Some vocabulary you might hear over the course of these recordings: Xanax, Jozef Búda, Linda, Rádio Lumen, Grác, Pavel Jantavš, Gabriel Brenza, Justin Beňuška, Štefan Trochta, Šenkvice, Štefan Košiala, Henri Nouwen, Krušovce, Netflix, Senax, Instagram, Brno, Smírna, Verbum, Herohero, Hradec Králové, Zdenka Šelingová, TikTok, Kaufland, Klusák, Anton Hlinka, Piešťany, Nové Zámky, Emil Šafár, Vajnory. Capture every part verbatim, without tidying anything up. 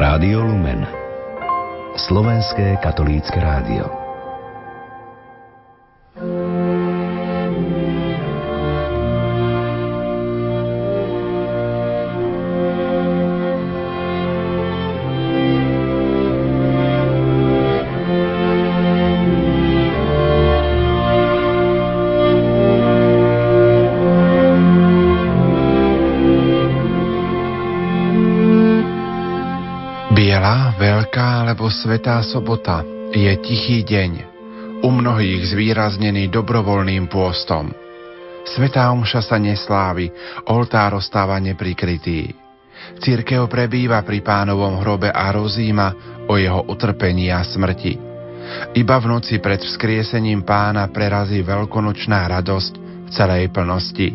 Rádio Lumen, Slovenské katolícke rádio. Svätá sobota je tichý deň, u mnohých zvýraznený dobrovoľným pôstom. Svätá omša sa neslávi, oltár ostáva neprikrytý. Cirkev prebýva pri Pánovom hrobe a rozíma o jeho utrpení a smrti. Iba v noci pred vzkriesením Pána prerazí veľkonočná radosť v celej plnosti.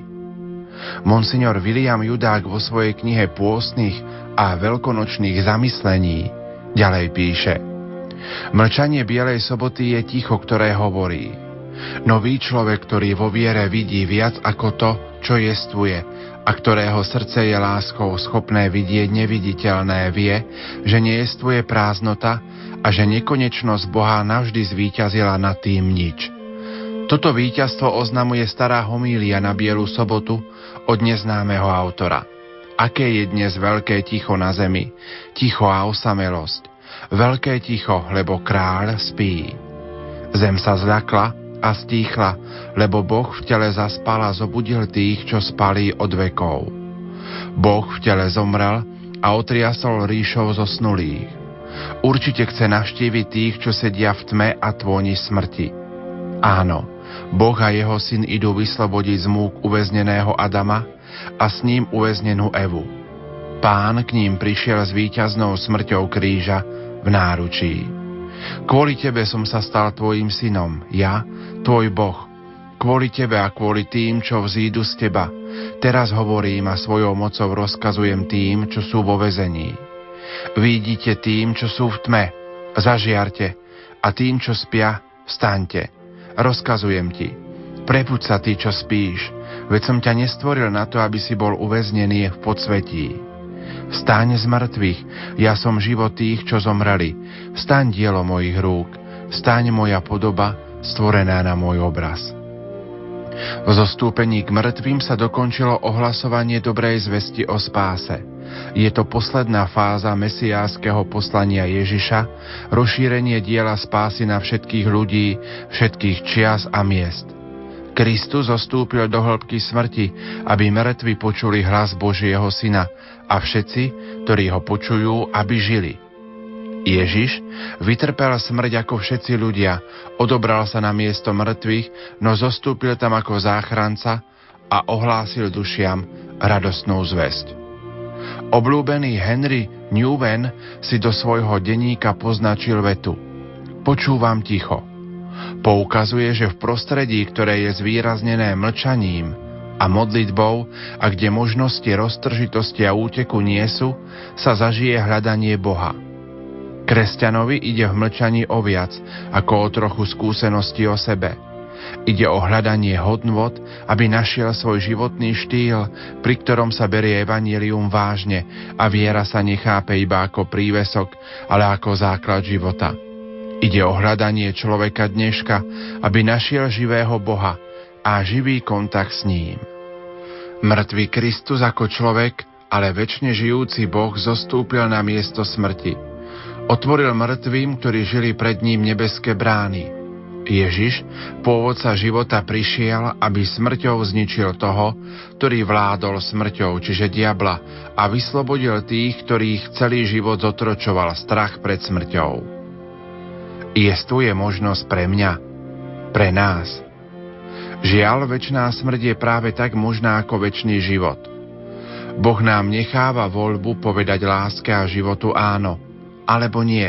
Monsignor Viliam Judák vo svojej knihe Pôstnych a veľkonočných zamyslení ďalej píše: Mlčanie Bielej soboty je ticho, ktoré hovorí. Nový človek, ktorý vo viere vidí viac ako to, čo jestvuje, a ktorého srdce je láskou schopné vidieť neviditeľné, vie, že nejestvuje prázdnota a že nekonečnosť Boha navždy zvíťazila nad tým nič. Toto víťazstvo oznamuje stará homília na Bielu sobotu od neznámeho autora. Aké je dnes veľké ticho na zemi, ticho a osamelosť, veľké ticho, lebo kráľ spí. Zem sa zľakla a stíchla, lebo Boh v tele zaspal a zobudil tých, čo spali od vekov. Boh v tele zomrel a otriasol ríšou zosnulých. Určite chce navštíviť tých, čo sedia v tme a tvoni smrti. Áno, Boh a jeho syn idú vyslobodiť z múk uväzneného Adama a s ním uväznenú Evu. Pán k ním prišiel s víťaznou smrťou kríža v náručí. Kvôli tebe som sa stal tvojim synom, ja, tvoj Boh. Kvôli tebe a kvôli tým, čo vzídu z teba. Teraz hovorím a svojou mocou rozkazujem tým, čo sú vo väzení. Vidíte tým, čo sú v tme, zažiarte, a tým, čo spia, vstaňte. Rozkazujem ti. Prebuď sa, ty, čo spíš, veď som ťa nestvoril na to, aby si bol uväznený v podsvetí. Vstaň z mŕtvych, ja som život tých, čo zomreli. Vstaň, dielo mojich rúk, vstaň, moja podoba, stvorená na môj obraz. V zostúpení k mŕtvým sa dokončilo ohlasovanie dobrej zvesti o spáse. Je to posledná fáza mesiánskeho poslania Ježiša, rozšírenie diela spásy na všetkých ľudí, všetkých čias a miest. Kristus zostúpil do hĺbky smrti, aby mŕtvi počuli hlas Božieho Syna a všetci, ktorí ho počujú, aby žili. Ježiš vytrpel smrť ako všetci ľudia, odobral sa na miesto mŕtvych, no zostúpil tam ako záchranca a ohlásil dušiam radostnú zvesť. Obľúbený Henri Nouwen si do svojho denníka poznačil vetu: Počúvam ticho. Poukazuje, že v prostredí, ktoré je zvýraznené mlčaním a modlitbou a kde možnosti roztržitosti a úteku nie sú, sa zažije hľadanie Boha. Kresťanovi ide v mlčaní o viac ako o trochu skúsenosti o sebe. Ide o hľadanie hodnôt, aby našiel svoj životný štýl, pri ktorom sa berie evanjelium vážne a viera sa nechápe iba ako prívesok, ale ako základ života. Ide o hľadanie človeka dneška, aby našiel živého Boha a živý kontakt s ním. Mŕtvý Kristus ako človek, ale večne žijúci Boh zostúpil na miesto smrti. Otvoril mŕtvým, ktorí žili pred ním, nebeské brány. Ježiš, pôvodca života, prišiel, aby smrťou zničil toho, ktorý vládol smrťou, čiže diabla, a vyslobodil tých, ktorých celý život zotročoval strach pred smrťou. Jestvuje možnosť pre mňa, pre nás. Žiaľ, večná smrť je práve tak možná ako večný život. Boh nám necháva voľbu povedať láske a životu áno, alebo nie.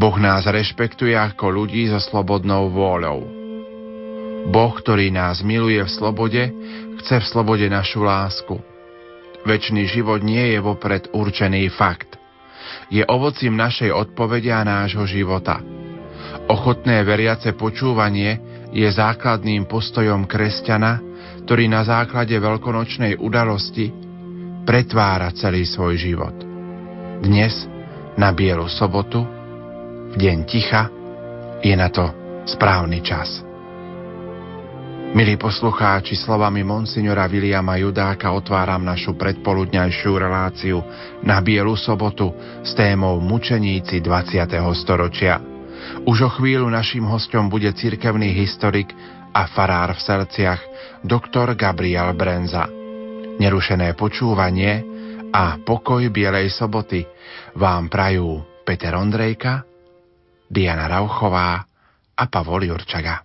Boh nás rešpektuje ako ľudí so slobodnou vôľou. Boh, ktorý nás miluje v slobode, chce v slobode našu lásku. Večný život nie je vopred určený fakt. Je ovocím našej odpovede a nášho života. Ochotné veriace počúvanie je základným postojom kresťana, ktorý na základe veľkonočnej udalosti pretvára celý svoj život. Dnes na Bielu sobotu, v deň ticha, je na to správny čas. Milí poslucháči, slovami monsignora Viliama Judáka otváram našu predpoludňajšiu reláciu na Bielu sobotu s témou Mučeníci dvadsiateho storočia. Už o chvíľu naším hosťom bude cirkevný historik a farár v Selciach doktor Gabriel Brenza. Nerušené počúvanie a pokoj Bielej soboty vám prajú Peter Ondrejka, Diana Rauchová a Pavol Jurčaga.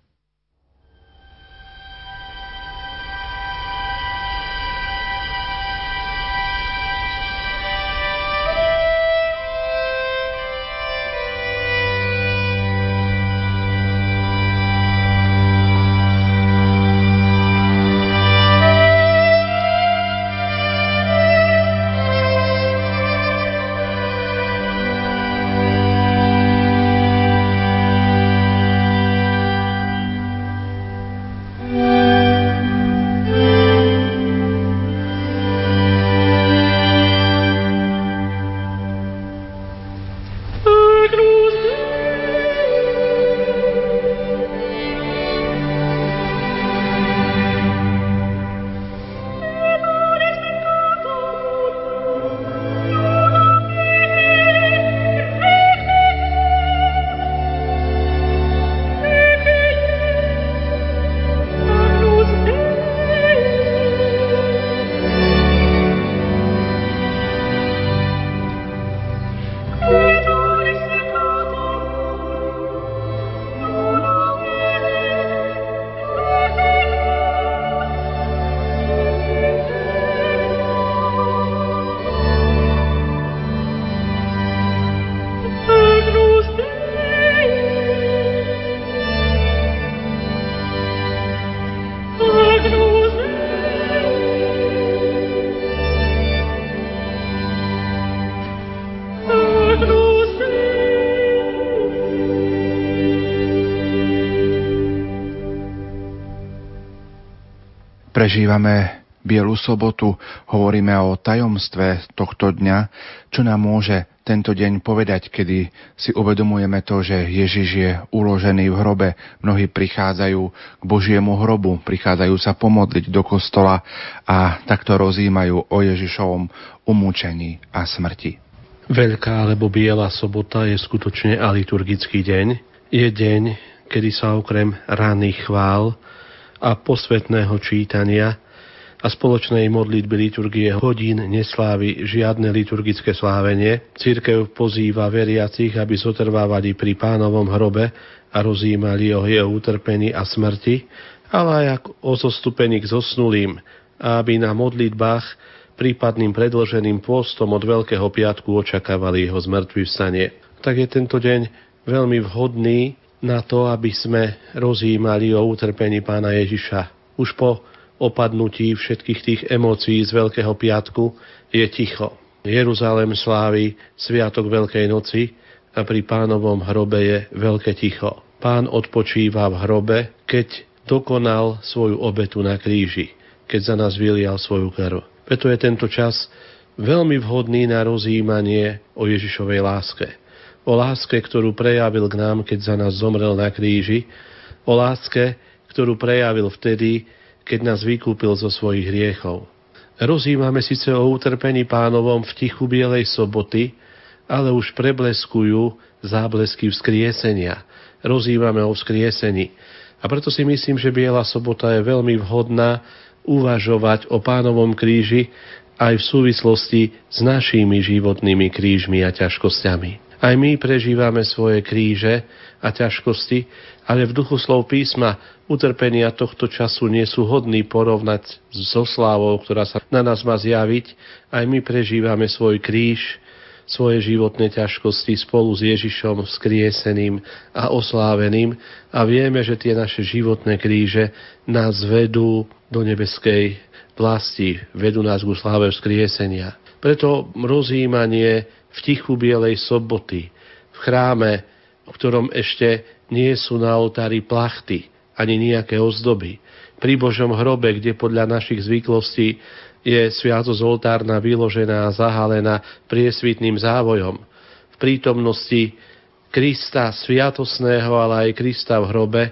Prežívame Bielu sobotu, hovoríme o tajomstve tohto dňa, čo nám môže tento deň povedať, kedy si uvedomujeme to, že Ježiš je uložený v hrobe. Mnohí prichádzajú k Božiemu hrobu, prichádzajú sa pomodliť do kostola a takto rozjímajú o Ježišovom umúčení a smrti. Veľká alebo Biela sobota je skutočne aliturgický deň. Je deň, kedy sa okrem ranných chvál a posvetného čítania a spoločnej modlitby liturgie hodín neslávi žiadne liturgické slávenie. Cirkev pozýva veriacich, aby zotrvávali pri Pánovom hrobe a rozjímali o jeho utrpení a smrti, ale aj o zostúpení k zosnulým, aby na modlitbách prípadným predĺženým pôstom od Veľkého piatku očakávali jeho zmŕtvychvstanie. Tak je tento deň veľmi vhodný na to, aby sme rozjímali o utrpení Pána Ježiša. Už po opadnutí všetkých tých emócií z Veľkého piatku je ticho. Jeruzalém slávi sviatok Veľkej noci a pri Pánovom hrobe je veľké ticho. Pán odpočíva v hrobe, keď dokonal svoju obetu na kríži, keď za nás vylial svoju krv. Preto je tento čas veľmi vhodný na rozjímanie o Ježišovej láske. O láske, ktorú prejavil k nám, keď za nás zomrel na kríži, o láske, ktorú prejavil vtedy, keď nás vykúpil zo svojich hriechov. Rozjímame síce o utrpení Pánovom v tichu Bielej soboty, ale už prebleskujú záblesky vzkriesenia. Rozjímame o vzkriesení. A preto si myslím, že Biela sobota je veľmi vhodná uvažovať o Pánovom kríži aj v súvislosti s našimi životnými krížmi a ťažkosťami. Aj my prežívame svoje kríže a ťažkosti, ale v duchu slov písma utrpenia tohto času nie sú hodní porovnať so slávou, ktorá sa na nás má zjaviť. Aj my prežívame svoj kríž, svoje životné ťažkosti spolu s Ježišom vzkrieseným a osláveným a vieme, že tie naše životné kríže nás vedú do nebeskej vlasti, vedú nás ku sláve vzkriesenia. Preto rozjímanie v tichu Bielej soboty, v chráme, v ktorom ešte nie sú na oltári plachty ani nejaké ozdoby, pri Božom hrobe, kde podľa našich zvyklostí je sviatosť oltárna vyložená a zahalená priesvitným závojom, v prítomnosti Krista sviatosného, ale aj Krista v hrobe,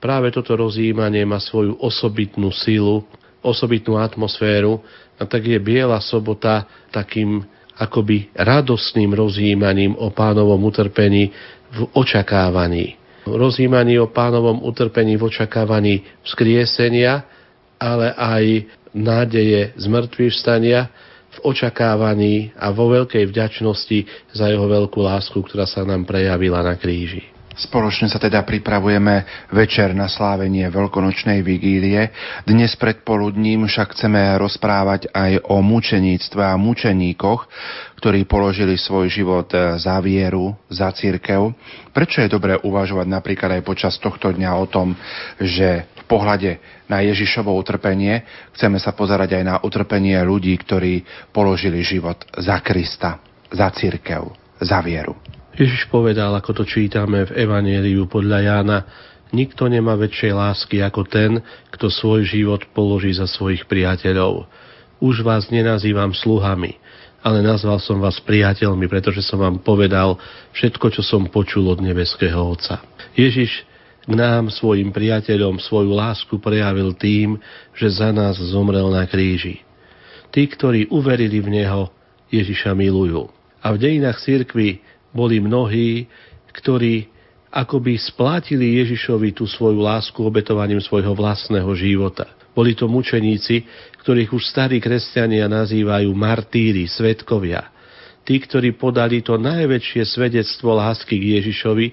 práve toto rozjímanie má svoju osobitnú silu, osobitnú atmosféru, a tak je Biela sobota takým akoby radosným rozjímaním o Pánovom utrpení v očakávaní. Rozjímanie o Pánovom utrpení v očakávaní vzkriesenia, ale aj nádeje zmŕtvychvstania, v očakávaní a vo veľkej vďačnosti za jeho veľkú lásku, ktorá sa nám prejavila na kríži. Spoločne sa teda pripravujeme večer na slávenie veľkonočnej vigílie. Dnes predpoludním však chceme rozprávať aj o mučeníctve a mučeníkoch, ktorí položili svoj život za vieru, za cirkev. Prečo je dobré uvažovať napríklad aj počas tohto dňa o tom, že v pohľade na Ježišovo utrpenie chceme sa pozerať aj na utrpenie ľudí, ktorí položili život za Krista, za cirkev, za vieru. Ježiš povedal, ako to čítame v Evanjeliu podľa Jána, nikto nemá väčšej lásky ako ten, kto svoj život položí za svojich priateľov. Už vás nenazývam sluhami, ale nazval som vás priateľmi, pretože som vám povedal všetko, čo som počul od nebeského Otca. Ježiš k nám, svojim priateľom, svoju lásku prejavil tým, že za nás zomrel na kríži. Tí, ktorí uverili v Neho, Ježiša milujú. A v dejinách cirkvi boli mnohí, ktorí akoby splatili Ježišovi tú svoju lásku obetovaním svojho vlastného života. Boli to mučeníci, ktorých už starí kresťania nazývajú martíri, svedkovia. Tí, ktorí podali to najväčšie svedectvo lásky k Ježišovi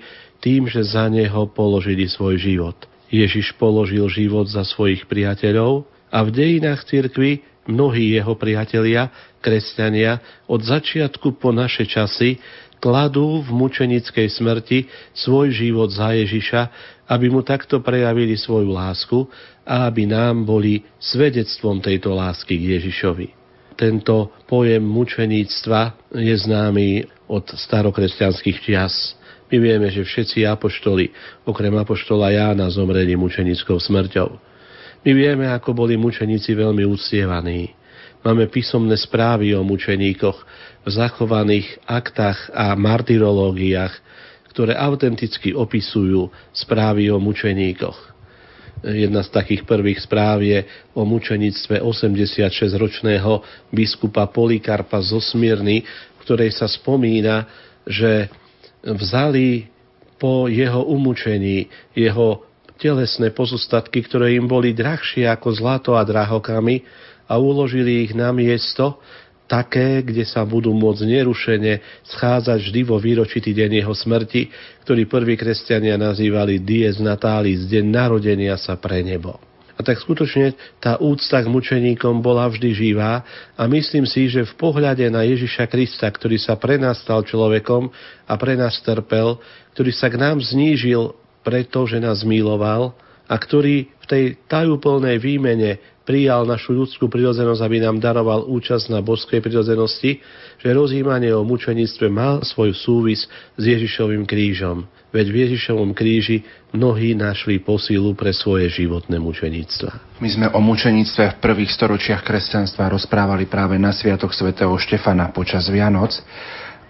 tým, že za neho položili svoj život. Ježiš položil život za svojich priateľov a v dejinách cirkvi mnohí jeho priatelia, kresťania, od začiatku po naše časy kladú v mučenickej smrti svoj život za Ježiša, aby mu takto prejavili svoju lásku a aby nám boli svedectvom tejto lásky k Ježišovi. Tento pojem mučeníctva je známy od starokresťanských čias. My vieme, že všetci apoštoli, okrem apoštola Jána, zomreli mučenickou smrťou. My vieme, ako boli mučeníci veľmi uctievaní. Máme písomné správy o mučeníkoch v zachovaných aktách a martyrológiách, ktoré autenticky opisujú správy o mučeníkoch. Jedna z takých prvých správ je o mučeníctve osemdesiatšesťročného biskupa Polikarpa zo Smírny, v ktorej sa spomína, že vzali po jeho umučení jeho telesné pozostatky, ktoré im boli drahšie ako zlato a drahokamy, a uložili ich na miesto také, kde sa budú môcť nerušene schádzať vždy vo výročitý deň jeho smrti, ktorý prví kresťania nazývali dies natalis, deň narodenia sa pre nebo. A tak skutočne tá úcta k mučeníkom bola vždy živá a myslím si, že v pohľade na Ježiša Krista, ktorý sa pre nás stal človekom a pre nás trpel, ktorý sa k nám znížil preto, že nás miloval, a ktorý v tej tajúplnej výmene prijal našu ľudskú prirodzenosť, aby nám daroval účasť na božskej prirodzenosti, že rozjímanie o mučeníctve mal svoju súvis s Ježišovým krížom. Veď v Ježišovom kríži mnohí našli posilu pre svoje životné mučeníctva. My sme o mučeníctve v prvých storočiach kresťanstva rozprávali práve na sviatok svätého Štefana počas Vianoc.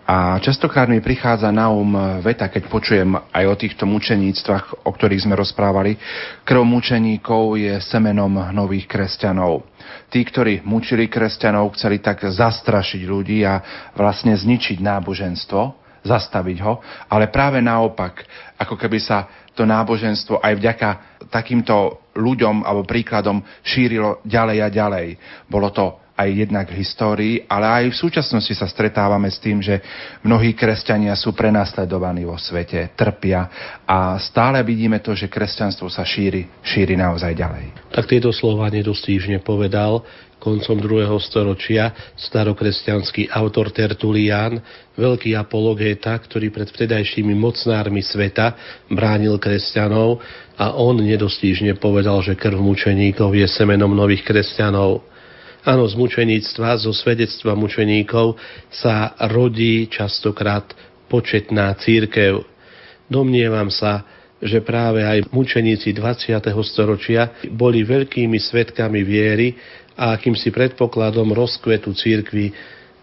A častokrát mi prichádza na um veta, keď počujem aj o týchto mučeníctvách, o ktorých sme rozprávali. Krv mučeníkov je semenom nových kresťanov. Tí, ktorí mučili kresťanov, chceli tak zastrašiť ľudí a vlastne zničiť náboženstvo, zastaviť ho, ale práve naopak, ako keby sa to náboženstvo aj vďaka takýmto ľuďom alebo príkladom šírilo ďalej a ďalej. Bolo to aj jednak v histórii, ale aj v súčasnosti sa stretávame s tým, že mnohí kresťania sú prenasledovaní vo svete, trpia a stále vidíme to, že kresťanstvo sa šíri, šíri naozaj ďalej. Tak tieto slova nedostížne povedal koncom druhého storočia starokresťanský autor Tertulián, veľký apologéta, ktorý pred vtedajšími mocnármi sveta bránil kresťanov, a on nedostížne povedal, že krv mučeníkov je semenom nových kresťanov. Áno, z mučeníctva, zo svedectva mučeníkov sa rodí častokrát početná cirkev. Domnievam sa, že práve aj mučeníci dvadsiateho storočia boli veľkými svedkami viery a akýmsi predpokladom rozkvetu cirkvi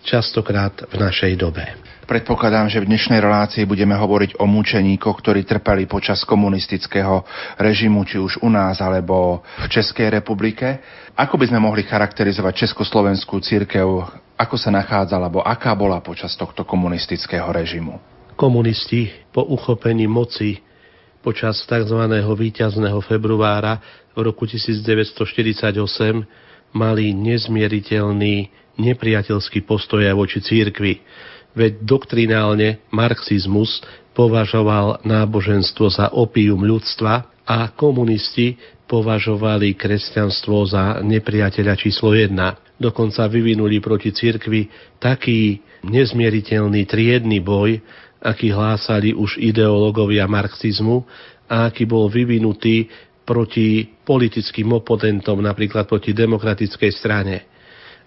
častokrát v našej dobe. Predpokladám, že v dnešnej relácii budeme hovoriť o mučeníkoch, ktorí trpeli počas komunistického režimu, či už u nás, alebo v Českej republike. Ako by sme mohli charakterizovať československú cirkev, ako sa nachádzala, alebo aká bola počas tohto komunistického režimu? Komunisti po uchopení moci počas tzv. Víťazného februára v roku devätnásťstoštyridsaťosem mali nezmieriteľný nepriateľský postoj voči cirkvi. Veď doktrinálne marxizmus považoval náboženstvo za opium ľudstva a komunisti považovali kresťanstvo za nepriateľa číslo jedna. Dokonca vyvinuli proti cirkvi taký nezmieriteľný triedny boj, aký hlásali už ideológovia marxizmu a aký bol vyvinutý proti politickým oponentom, napríklad proti demokratickej strane.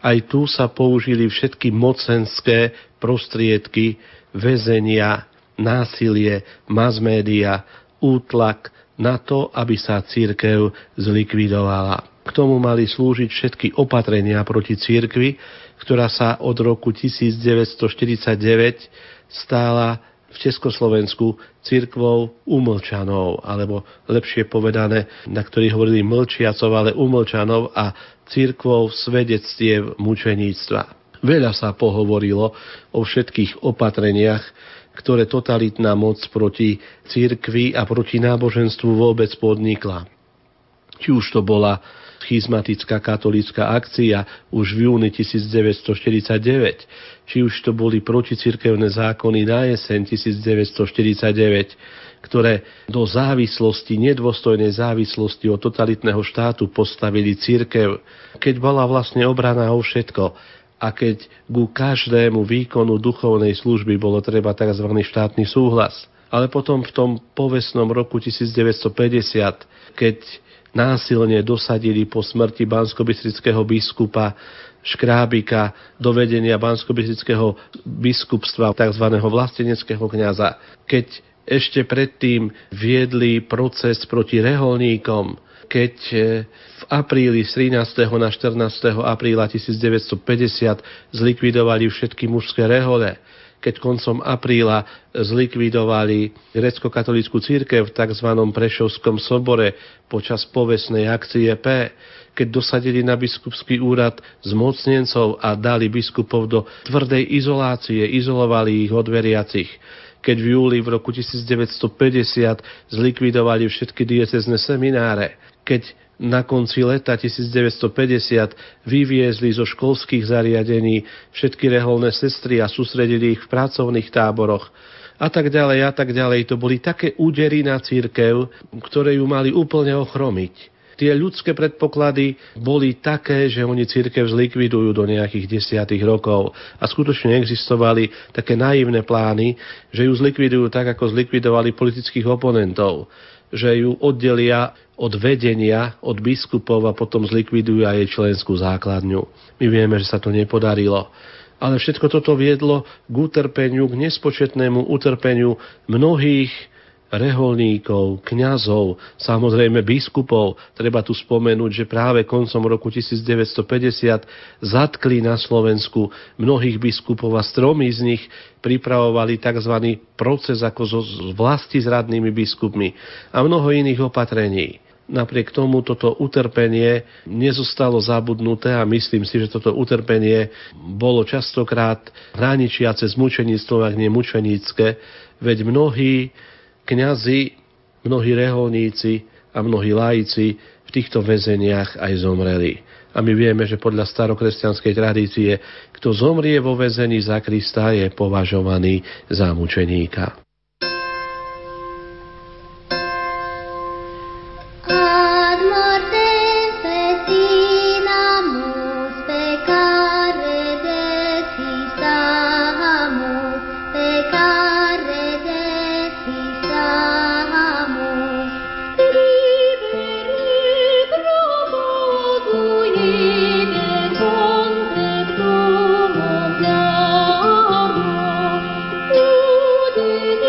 Aj tu sa použili všetky mocenské prostriedky, väzenia, násilie, masmédia, útlak na to, aby sa cirkev zlikvidovala. K tomu mali slúžiť všetky opatrenia proti cirkvi, ktorá sa od roku devätnásťstoštyridsaťdeväť stála v Československu cirkvou umlčanou, alebo lepšie povedané, na ktorých hovorili mlčiacov, ale umlčanov, a cirkvou svedectiev mučeníctva. Veľa sa pohovorilo o všetkých opatreniach, ktoré totalitná moc proti cirkvi a proti náboženstvu vôbec podnikla. Či už to bola schizmatická katolícka akcia už v júni devätnásťstoštyridsaťdeväť, či už to boli proticirkevné zákony na jeseň devätnásťstoštyridsaťdeväť, ktoré do závislosti, nedôstojnej závislosti od totalitného štátu postavili cirkev, keď bola vlastne obraná o všetko a keď ku každému výkonu duchovnej služby bolo treba tzv. Štátny súhlas. Ale potom v tom povestnom roku devätnásťstopäťdesiat, keď násilne dosadili po smrti banskobystrického biskupa Škrábika do vedenia banskobystrického biskupstva tzv. Vlasteneckého kňaza. Keď ešte predtým viedli proces proti reholníkom, keď v apríli z trinásteho na štrnásteho apríla devätnásťstopäťdesiat zlikvidovali všetky mužské rehole, keď koncom apríla zlikvidovali grécko-katolícku cirkev v tzv. Prešovskom sobore počas povestnej akcie P, keď dosadili na biskupský úrad zmocnencov a dali biskupov do tvrdej izolácie, izolovali ich od veriacich, keď v júli v roku devätnásťstopäťdesiat zlikvidovali všetky diecézne semináre, keď na konci leta devätnásťstopäťdesiat vyviezli zo školských zariadení všetky reholné sestry a sústredili ich v pracovných táboroch a tak ďalej a tak ďalej. To boli také údery na cirkev, ktoré ju mali úplne ochromiť. Tie ľudské predpoklady boli také, že oni cirkev zlikvidujú do nejakých desiatých rokov a skutočne existovali také naivné plány, že ju zlikvidujú tak, ako zlikvidovali politických oponentov, že ju oddelia od vedenia, od biskupov a potom zlikvidujú aj jej členskú základňu. My vieme, že sa to nepodarilo. Ale všetko toto viedlo k utrpeniu, k nespočetnému utrpeniu mnohých reholníkov, kňazov, samozrejme biskupov. Treba tu spomenúť, že práve koncom roku devätnásťstopäťdesiat zatkli na Slovensku mnohých biskupov a stromy z nich pripravovali tzv. Proces ako so vlastizradnými biskupmi a mnoho iných opatrení. Napriek tomu toto utrpenie nezostalo zabudnuté a myslím si, že toto utrpenie bolo častokrát hraničiace s mučeníctvom, ak nie mučenícke, veď mnohí kňazi, mnohí reholníci a mnohí laici v týchto väzeniach aj zomreli. A my vieme, že podľa starokresťanskej tradície, kto zomrie vo väzení za Krista, je považovaný za mučeníka. Thank you.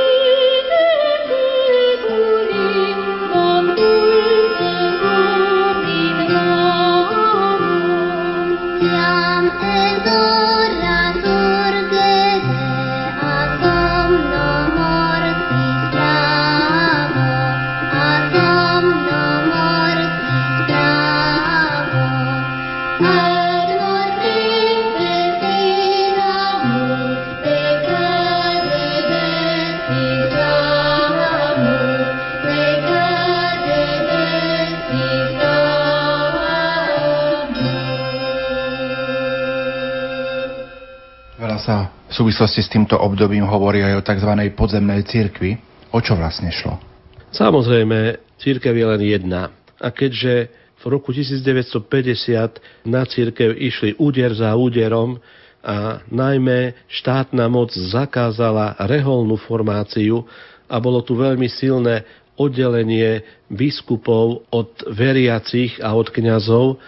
a v súvislosti s týmto obdobím hovorí aj o tzv. Podzemnej cirkvi. O čo vlastne šlo? Samozrejme, cirkev je len jedna. A keďže v roku devätnásťstopäťdesiat na cirkev išli úder za úderom a najmä štátna moc zakázala reholnú formáciu a bolo tu veľmi silné oddelenie biskupov od veriacich a od kňazov,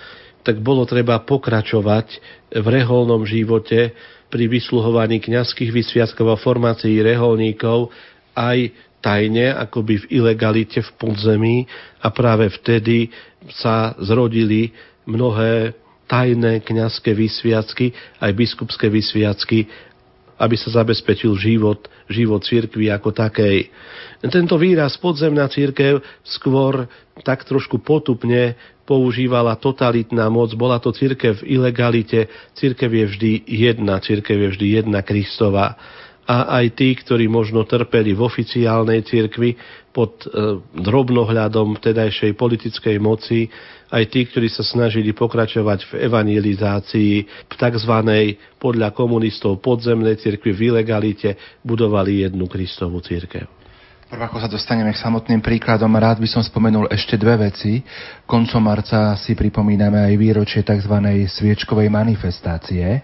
tak bolo treba pokračovať v reholnom živote pri vysluhovaní kňazských vysviatkov a formácii reholníkov aj tajne, akoby v ilegalite v podzemí, a práve vtedy sa zrodili mnohé tajné kňazské vysviacky, aj biskupské vysviacky, aby sa zabezpečil život, život cirkvi ako takej. Tento výraz podzemná cirkev skôr tak trošku potupne používala totalitná moc. Bola to cirkev v ilegalite. Cirkev je vždy jedna, cirkev je vždy jedna Kristova. A aj tí, ktorí možno trpeli v oficiálnej cirkvi pod e, drobnohľadom vtedajšej politickej moci, aj tí, ktorí sa snažili pokračovať v evangelizácii v tzv. Podľa komunistov podzemnej cirkvi v ilegalite, budovali jednu Kristovú cirkev. Prvá, ako sa dostaneme k samotným príkladom, rád by som spomenul ešte dve veci. Koncom marca si pripomíname aj výročie tzv. Sviečkovej manifestácie.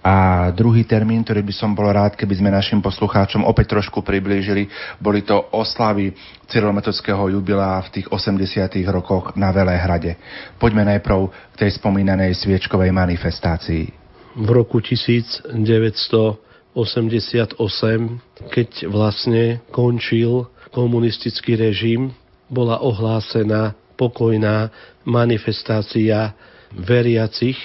A druhý termín, ktorý by som bol rád, keby sme našim poslucháčom opäť trošku priblížili, boli to oslavy cyrilometodského jubilea v tých osemdesiatych rokoch na Velehrade. Poďme najprv k tej spomínanej sviečkovej manifestácii. V roku devätnásťstoosemdesiatosem, keď vlastne končil komunistický režim, bola ohlásená pokojná manifestácia veriacich.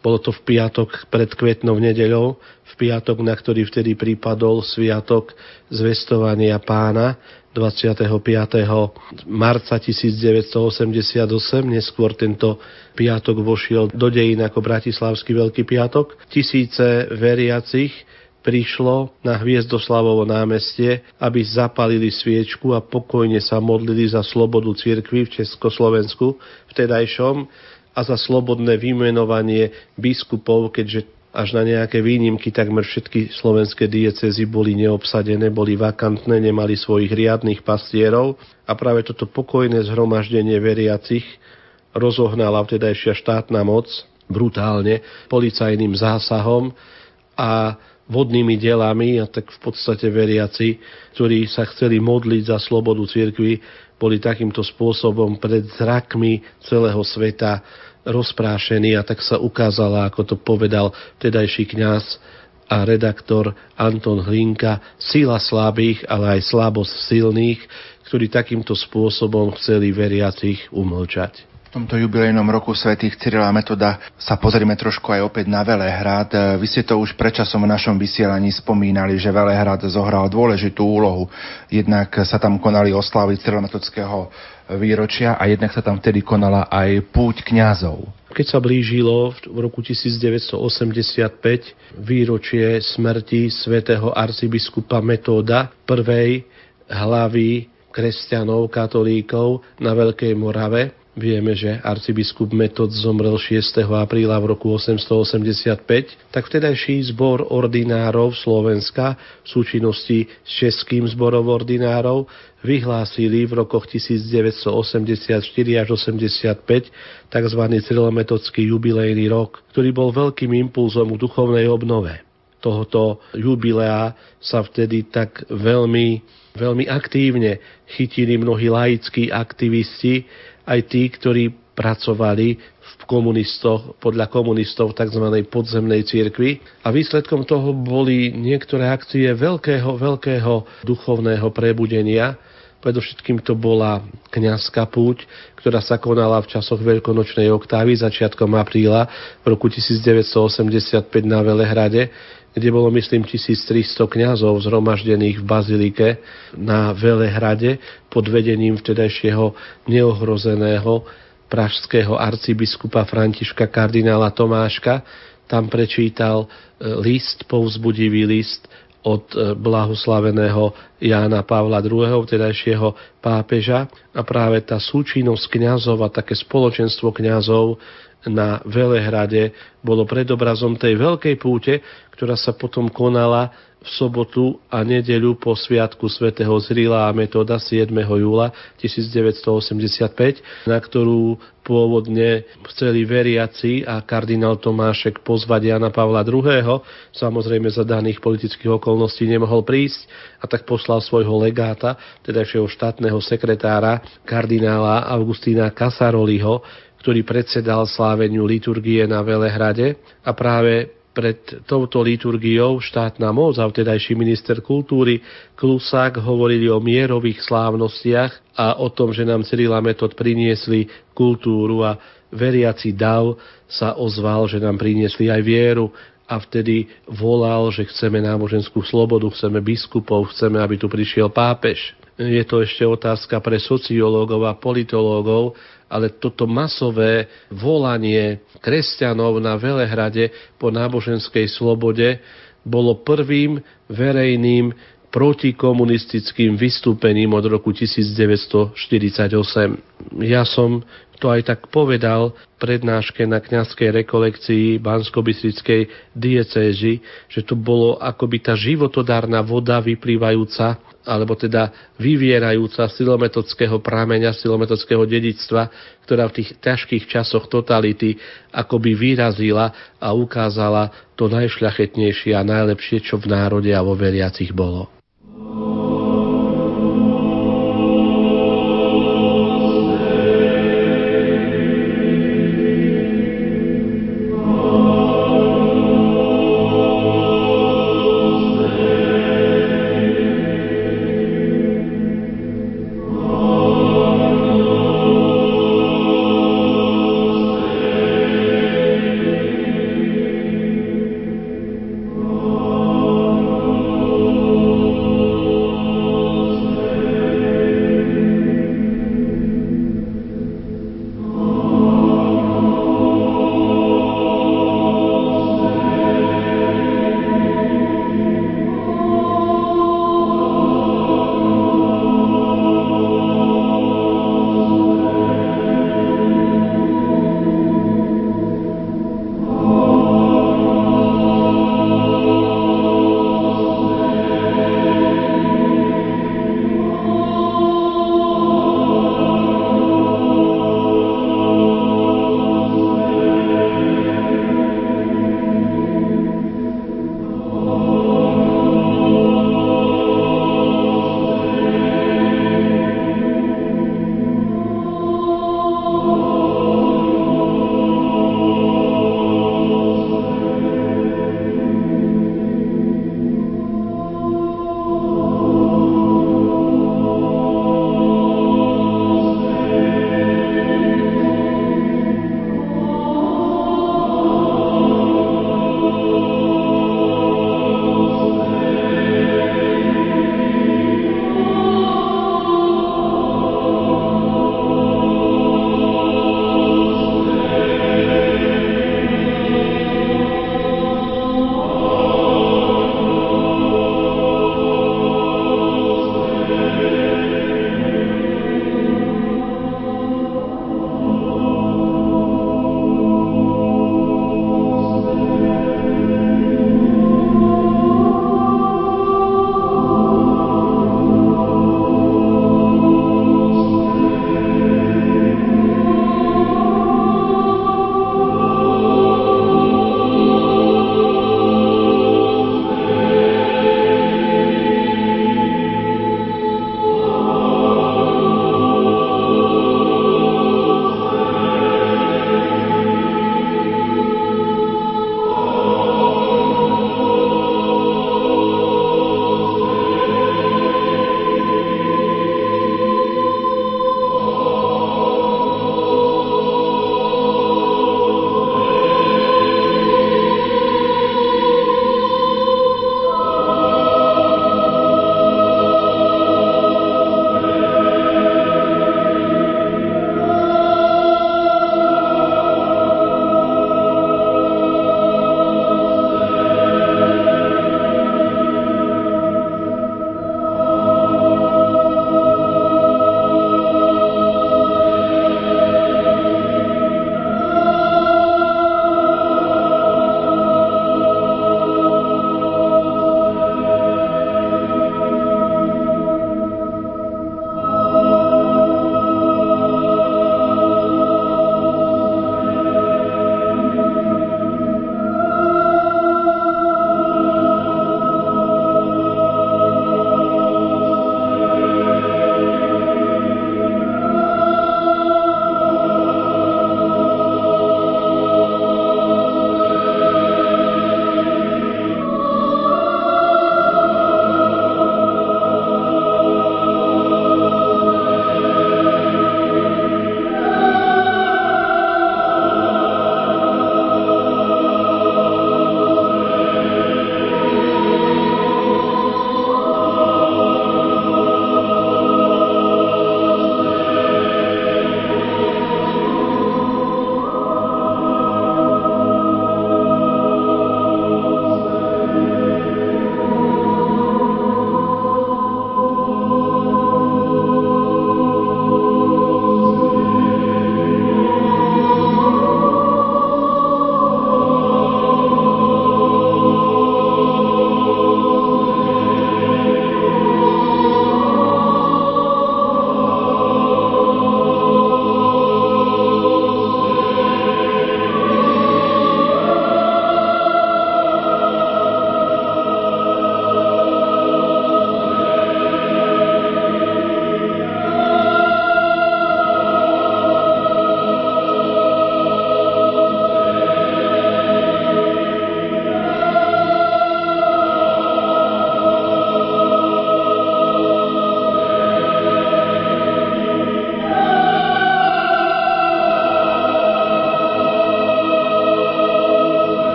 Bolo to v piatok pred kvetnou nedeľou, v piatok, na ktorý vtedy pripadol sviatok zvestovania Pána dvadsiateho piateho marca devätnásťstoosemdesiatosem. Neskôr tento piatok vošiel do dejín ako Bratislavský Veľký piatok. Tisíce veriacich prišlo na Hviezdoslavovo námestie, aby zapalili sviečku a pokojne sa modlili za slobodu cirkvi v Československu vtedajšom a za slobodné vymenovanie biskupov, keďže až na nejaké výnimky takmer všetky slovenské diecézy boli neobsadené, boli vakantné, nemali svojich riadnych pastierov, a práve toto pokojné zhromaždenie veriacich rozohnala vtedajšia štátna moc brutálne policajným zásahom a vodnými delami, a tak v podstate veriaci, ktorí sa chceli modliť za slobodu cirkvi, boli takýmto spôsobom pred zrakmi celého sveta rozprášení, a tak sa ukázala, ako to povedal vtedajší kňaz a redaktor Anton Hlinka, sila slabých, ale aj slabosť silných, ktorí takýmto spôsobom chceli veriacich umlčať. V tomto jubilejnom roku svätých Cyrila Metoda sa pozrime trošku aj opäť na Velehrad. Vy ste to už predčasom v našom vysielaní spomínali, že Velehrad zohral dôležitú úlohu. Jednak sa tam konali oslavy cyrilometodského výročia a jednak sa tam vtedy konala aj púť kňazov. Keď sa blížilo v roku devätnásťstoosemdesiatpäť výročie smrti svätého arcibiskupa Metóda, prvej hlavy kresťanov, katolíkov na Veľkej Morave, vieme, že arcibiskup Metod zomrel šiesteho apríla v roku osemstoosemdesiatpäť, tak vtedajší zbor ordinárov Slovenska v súčinnosti s Českým zborom ordinárov vyhlásili v rokoch devätnásťstoosemdesiatštyri až osemdesiatpäť tzv. Cyrilometodský jubilejný rok, ktorý bol veľkým impulzom k duchovnej obnove. Tohoto jubilea sa vtedy tak veľmi, veľmi aktívne chytili mnohí laickí aktivisti, aj tí, ktorí pracovali v komunistoch, podľa komunistov tzv. Podzemnej cirkvi. A výsledkom toho boli niektoré akcie veľkého, veľkého duchovného prebudenia. Predovšetkým to bola kňazská púť, ktorá sa konala v časoch Veľkonočnej oktávy začiatkom apríla v roku devätnásťstoosemdesiatpäť na Velehrade, kde bolo, myslím, tisíctristo kňazov zhromaždených v bazilike na Velehrade pod vedením vtedajšieho neohrozeného pražského arcibiskupa Františka kardinála Tomáška. Tam prečítal list, povzbudivý list od blahoslaveného Jána Pavla druhého, vtedajšieho pápeža, a práve tá súčinnosť kňazov a také spoločenstvo kňazov na Velehrade bolo predobrazom tej veľkej púte, ktorá sa potom konala v sobotu a nedeľu po sviatku svätého Cyrila a Metoda siedmeho júla tisícdeväťstoosemdesiatpäť, na ktorú pôvodne chceli veriaci a kardinál Tomášek pozvať Jana Pavla druhého. Samozrejme za daných politických okolností nemohol prísť a tak poslal svojho legáta, tedajšieho štátneho sekretára kardinála Augustína Casaroliho, ktorý predsedal sláveniu liturgie na Velehrade, a práve pred touto liturgiou štátna moc a vtedajší minister kultúry Klusák hovorili o mierových slávnostiach a o tom, že nám Cyril a Metod priniesli kultúru, a veriaci dav sa ozval, že nám priniesli aj vieru, a vtedy volal, že chceme náboženskú slobodu, chceme biskupov, chceme, aby tu prišiel pápež. Je to ešte otázka pre sociológov a politológov, ale toto masové volanie kresťanov na Velehrade po náboženskej slobode bolo prvým verejným protikomunistickým vystúpením od roku devätnásťstoštyridsaťosem. Ja som to aj tak povedal v prednáške na kňazskej rekolekcii Banskobystrickej diecézy, že to bolo akoby tá životodárna voda vyplývajúca, alebo teda vyvierajúca silometodského prameňa, silometodského dedičstva, ktorá v tých ťažkých časoch totality akoby vyrazila a ukázala to najšľachetnejšie a najlepšie, čo v národe a vo veriacich bolo.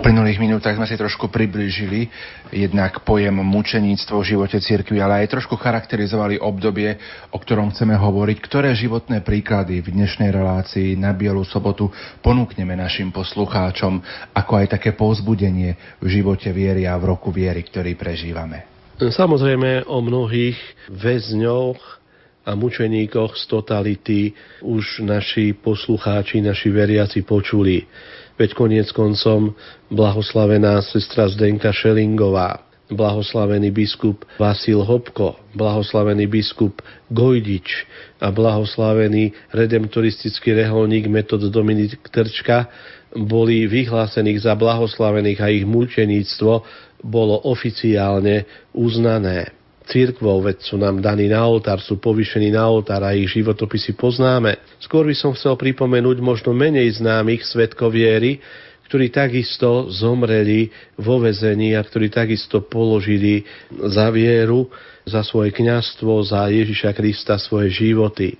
uplynulých minútach sme si trošku priblížili jednak pojem mučeníctvo v živote cirkvi, ale aj trošku charakterizovali obdobie, o ktorom chceme hovoriť. Ktoré životné príklady v dnešnej relácii na Bielu sobotu ponúkneme našim poslucháčom, ako aj také povzbudenie v živote viery a v roku viery, ktorý prežívame? Samozrejme o mnohých väzňoch a mučeníkoch z totality už naši poslucháči, naši veriaci počuli. Veď koniec koncom blahoslavená sestra Zdenka Šelingová, blahoslavený biskup Vasil Hopko, blahoslavený biskup Gojdič a blahoslavený redemptoristický reholník Metod Dominik Trčka boli vyhlásených za blahoslavených a ich mučeníctvo bolo oficiálne uznané cirkvou, veď sú nám daní na oltár, sú povýšení na oltár a ich životopisy poznáme. Skôr by som chcel pripomenúť možno menej známych svedkov viery, ktorí takisto zomreli vo väzení a ktorí takisto položili za vieru, za svoje kňazstvo, za Ježiša Krista svoje životy.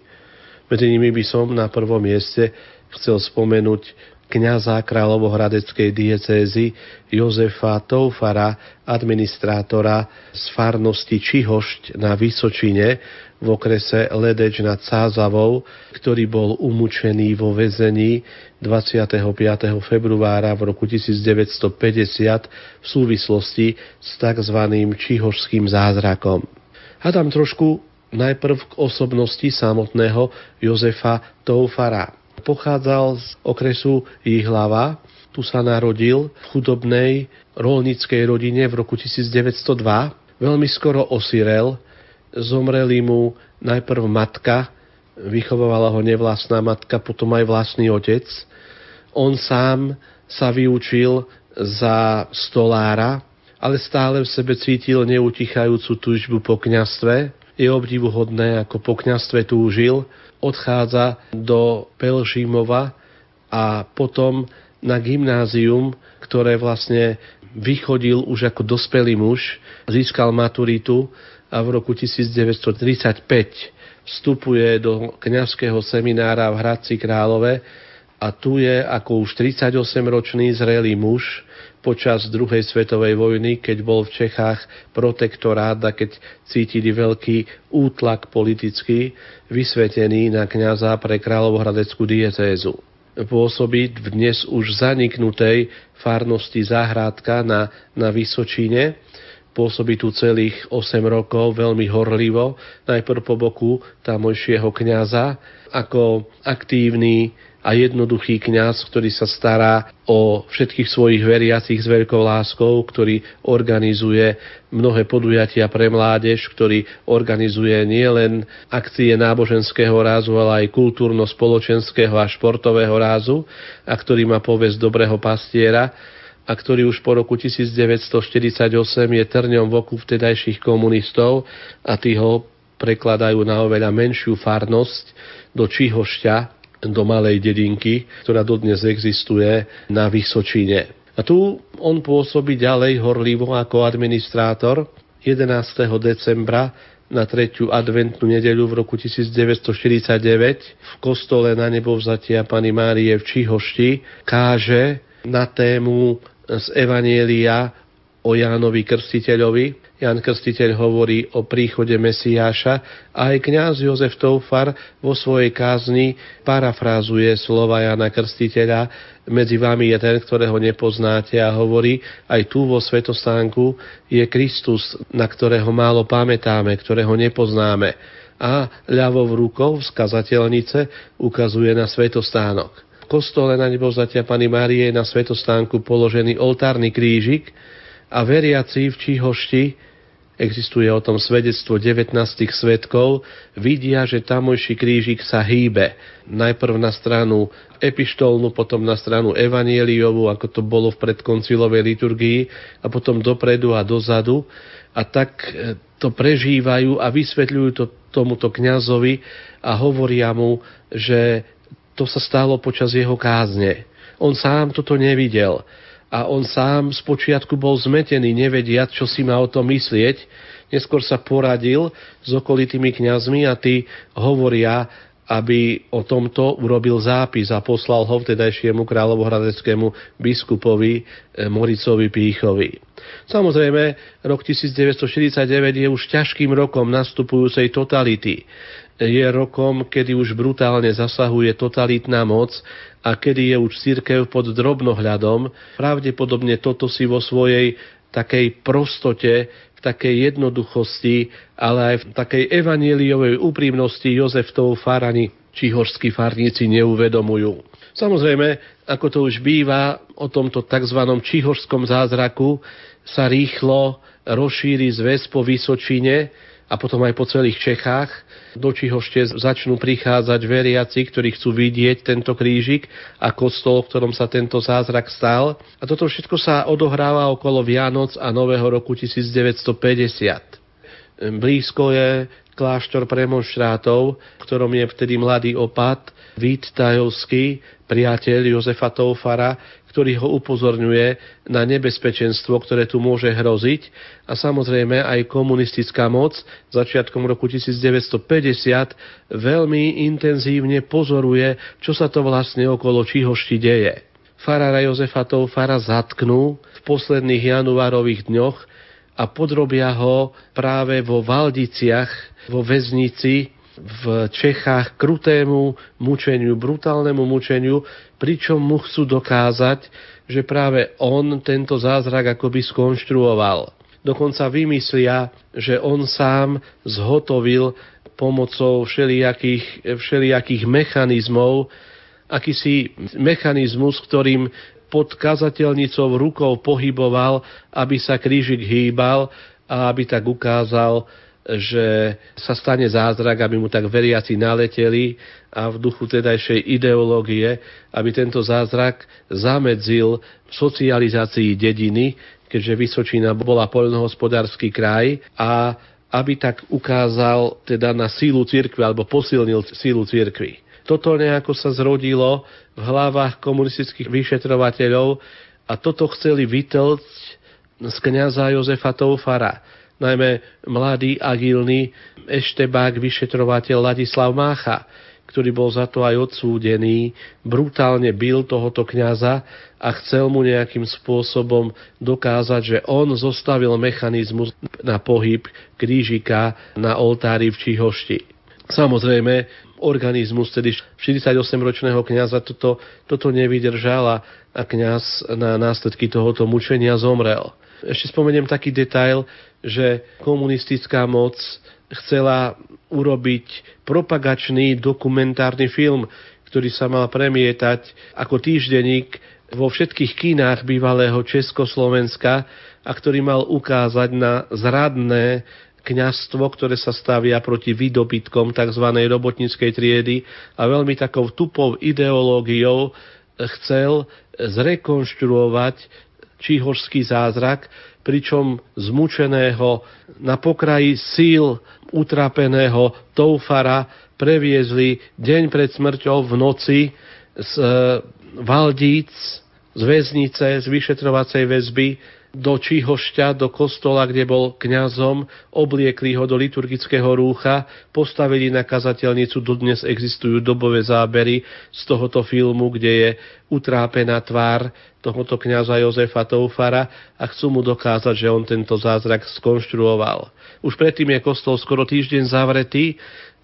Medzi nimi by som na prvom mieste chcel spomenúť kňaza kráľovohradeckej diecézy Jozefa Toufara, administrátora z farnosti Čihošť na Vysočine v okrese Ledeč nad Sázavou, ktorý bol umučený vo väzení dvadsiateho piateho februára v roku devätnásťstopäťdesiat v súvislosti s tzv. Čihošským zázrakom. A tam trošku najprv k osobnosti samotného Jozefa Toufara. Pochádzal z okresu Jihlava, tu sa narodil v chudobnej rolníckej rodine v roku devätnásťstodva. Veľmi skoro osirel, zomreli mu najprv matka, vychovávala ho nevlastná matka, potom aj vlastný otec. On sám sa vyučil za stolára, ale stále v sebe cítil neutichajúcu túžbu po kňazstve. Je obdivuhodné, ako po kňazstve túžil, odchádza do Pelšímova a potom na gymnázium, ktoré vlastne vychodil už ako dospelý muž, získal maturitu a v roku devätnásťstotridsaťpäť vstupuje do kňazského seminára v Hradci Králové a tu je ako už tridsaťosemročný zrelý muž počas druhej svetovej vojny, keď bol v Čechách protektorát a keď cítili veľký útlak politický, vysvetený na kňaza pre kráľovohradeckú diecézu. Pôsobí v dnes už zaniknutej farnosti Záhrádka na, na Vysočine. Pôsobí tu celých osem rokov veľmi horlivo, najprv po boku tamojšieho kňaza, ako aktívny a jednoduchý kňaz, ktorý sa stará o všetkých svojich veriacich s veľkou láskou, ktorý organizuje mnohé podujatia pre mládež, ktorý organizuje nielen akcie náboženského rázu, ale aj kultúrno-spoločenského a športového rázu a ktorý má povesť dobrého pastiera a ktorý už po roku devätnásťstoštyridsaťosem je trňom v oku vtedajších komunistov a tí ho prekladajú na oveľa menšiu farnosť do Čihošťa, do malej dedinky, ktorá dodnes existuje na Vysočine. A tu on pôsobí ďalej horlivo ako administrátor. jedenásteho decembra na tretiu adventnú nedeľu v roku devätnásťstoštyridsaťdeväť v kostole na nebovzatia Panny Márie v Čihošti káže na tému z Evanielia o Jánovi Krstiteľovi. Ján Krstiteľ hovorí o príchode Mesiáša a aj kňaz Jozef Toufar vo svojej kázni parafrázuje slova Jána Krstiteľa: medzi vami je ten, ktorého nepoznáte, a hovorí: aj tu vo svätostánku je Kristus, na ktorého málo pamätáme, ktorého nepoznáme. A ľavou rukou z kazateľnice ukazuje na svätostánok. V kostole na nebovzatia Panny Márie je na svätostánku položený oltárny krížik a veriaci v Čihošti, existuje o tom svedectvo devätnásť svedkov, vidia, že tamojší krížik sa hýbe. Najprv na stranu epištolnú, potom na stranu evanieliovú, ako to bolo v predkoncilovej liturgii, a potom dopredu a dozadu. A tak to prežívajú a vysvetľujú to tomuto kňazovi a hovoria mu, že to sa stalo počas jeho kázne. On sám toto nevidel a on sám spočiatku bol zmetený, nevediac, čo si má o tom myslieť. Neskôr sa poradil s okolitými kňazmi a tí hovoria, aby o tomto urobil zápis a poslal ho vtedajšiemu kráľovohradeckému biskupovi Moricovi Píchovi. Samozrejme, rok devätnásťstoštyridsaťdeväť je už ťažkým rokom nastupujúcej totality. Je rokom, kedy už brutálne zasahuje totalitná moc a kedy je už cirkev pod drobnohľadom. Pravdepodobne toto si vo svojej takej prostote, v takej jednoduchosti, ale aj v takej evanjeliovej úprimnosti Jozef Toufar ani čihošskí farníci neuvedomujú. Samozrejme, ako to už býva, o tomto tzv. Čihošskom zázraku sa rýchlo rozšíri zväz po Vysočine a potom aj po celých Čechách. Do Čihošte začnú prichádzať veriaci, ktorí chcú vidieť tento krížik a kostol, v ktorom sa tento zázrak stal. A toto všetko sa odohráva okolo Vianoc a Nového roku devätnásťstopäťdesiat. Blízko je kláštor premonštrátov, v ktorom je vtedy mladý opat Vít Tajovský, priateľ Jozefa Toufara, ktorý ho upozorňuje na nebezpečenstvo, ktoré tu môže hroziť, a samozrejme aj komunistická moc začiatkom roku devätnásťstopäťdesiat veľmi intenzívne pozoruje, čo sa to vlastne okolo Čihošti deje. Farára Jozefa Toufara zatknú v posledných januárových dňoch a podrobia ho práve vo Valdiciach, vo väznici v Čechách krutému mučeniu, brutálnemu mučeniu, pričom mu chcú dokázať, že práve on tento zázrak akoby skonštruoval. Dokonca vymyslia, že on sám zhotovil pomocou všelijakých, všelijakých mechanizmov, akýsi mechanizmus, ktorým pod kazateľnicou rukou pohyboval, aby sa krížik hýbal a aby tak ukázal, že sa stane zázrak, aby mu tak veriaci naleteli a v duchu tedajšej ideológie, aby tento zázrak zamedzil socializácii dediny, keďže Vysočina bola poľnohospodársky kraj, a aby tak ukázal teda na sílu cirkvi alebo posilnil sílu cirkvi. Toto nejako sa zrodilo v hlavách komunistických vyšetrovateľov a toto chceli vytlcť z kňaza Jozefa Toufara. Najmä mladý, agilný eštebák, vyšetrovateľ Ladislav Mácha, ktorý bol za to aj odsúdený, brutálne bil tohoto kňaza a chcel mu nejakým spôsobom dokázať, že on zostavil mechanizmus na pohyb krížika na oltári v Čihošti. Samozrejme, organizmus, tedy štyridsaťosemročného kňaza, toto, toto nevydržal a kňaz na následky tohoto mučenia zomrel. Ešte spomeniem taký detail, že komunistická moc chcela urobiť propagačný dokumentárny film, ktorý sa mal premietať ako týždenník vo všetkých kinách bývalého Československa a ktorý mal ukázať na zradné kňazstvo, ktoré sa stavia proti výdobytkom tzv. Robotníckej triedy a veľmi takou tupou ideológiou chcel zrekonštruovať čihošský zázrak, pričom zmučeného, na pokraji síl utrapeného Toufara previezli deň pred smrťou v noci z Valdíc, z väznice, z vyšetrovacej väzby do Čihošťa, do kostola, kde bol kňazom, obliekli ho do liturgického rúcha, postavili na kazateľnicu, dodnes existujú dobové zábery z tohoto filmu, kde je utrápená tvár tohoto kňaza Jozefa Toufara a chcú mu dokázať, že on tento zázrak skonštruoval. Už predtým je kostol skoro týždeň zavretý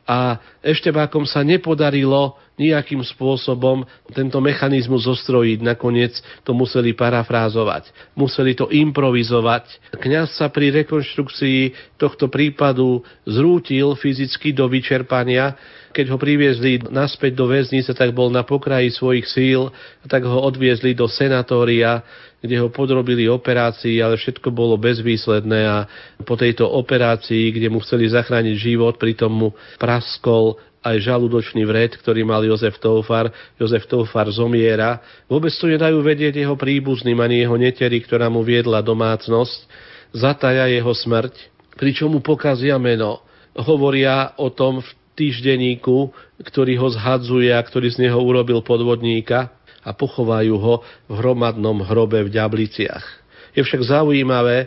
a eštebákom sa nepodarilo nejakým spôsobom tento mechanizmus zostrojiť. Nakoniec to museli parafrázovať. Museli to improvizovať. Kňaz sa pri rekonštrukcii tohto prípadu zrútil fyzicky do vyčerpania. Keď ho priviezli naspäť do väznice, tak bol na pokraji svojich síl, tak ho odviezli do senatória, kde ho podrobili operácii, ale všetko bolo bezvýsledné a po tejto operácii, kde mu chceli zachrániť život, pritom mu praskol aj žalúdočný vred, ktorý mal Jozef Toufar. Jozef Toufar zomiera. Vôbec to nedajú vedieť jeho príbuzným ani jeho neteri, ktorá mu viedla domácnosť. Zataja jeho smrť, pričom mu pokazia meno. Hovoria o tom v týždenníku, ktorý ho zhadzuje a ktorý z neho urobil podvodníka, a pochovajú ho v hromadnom hrobe v Ďabliciach. Je však zaujímavé,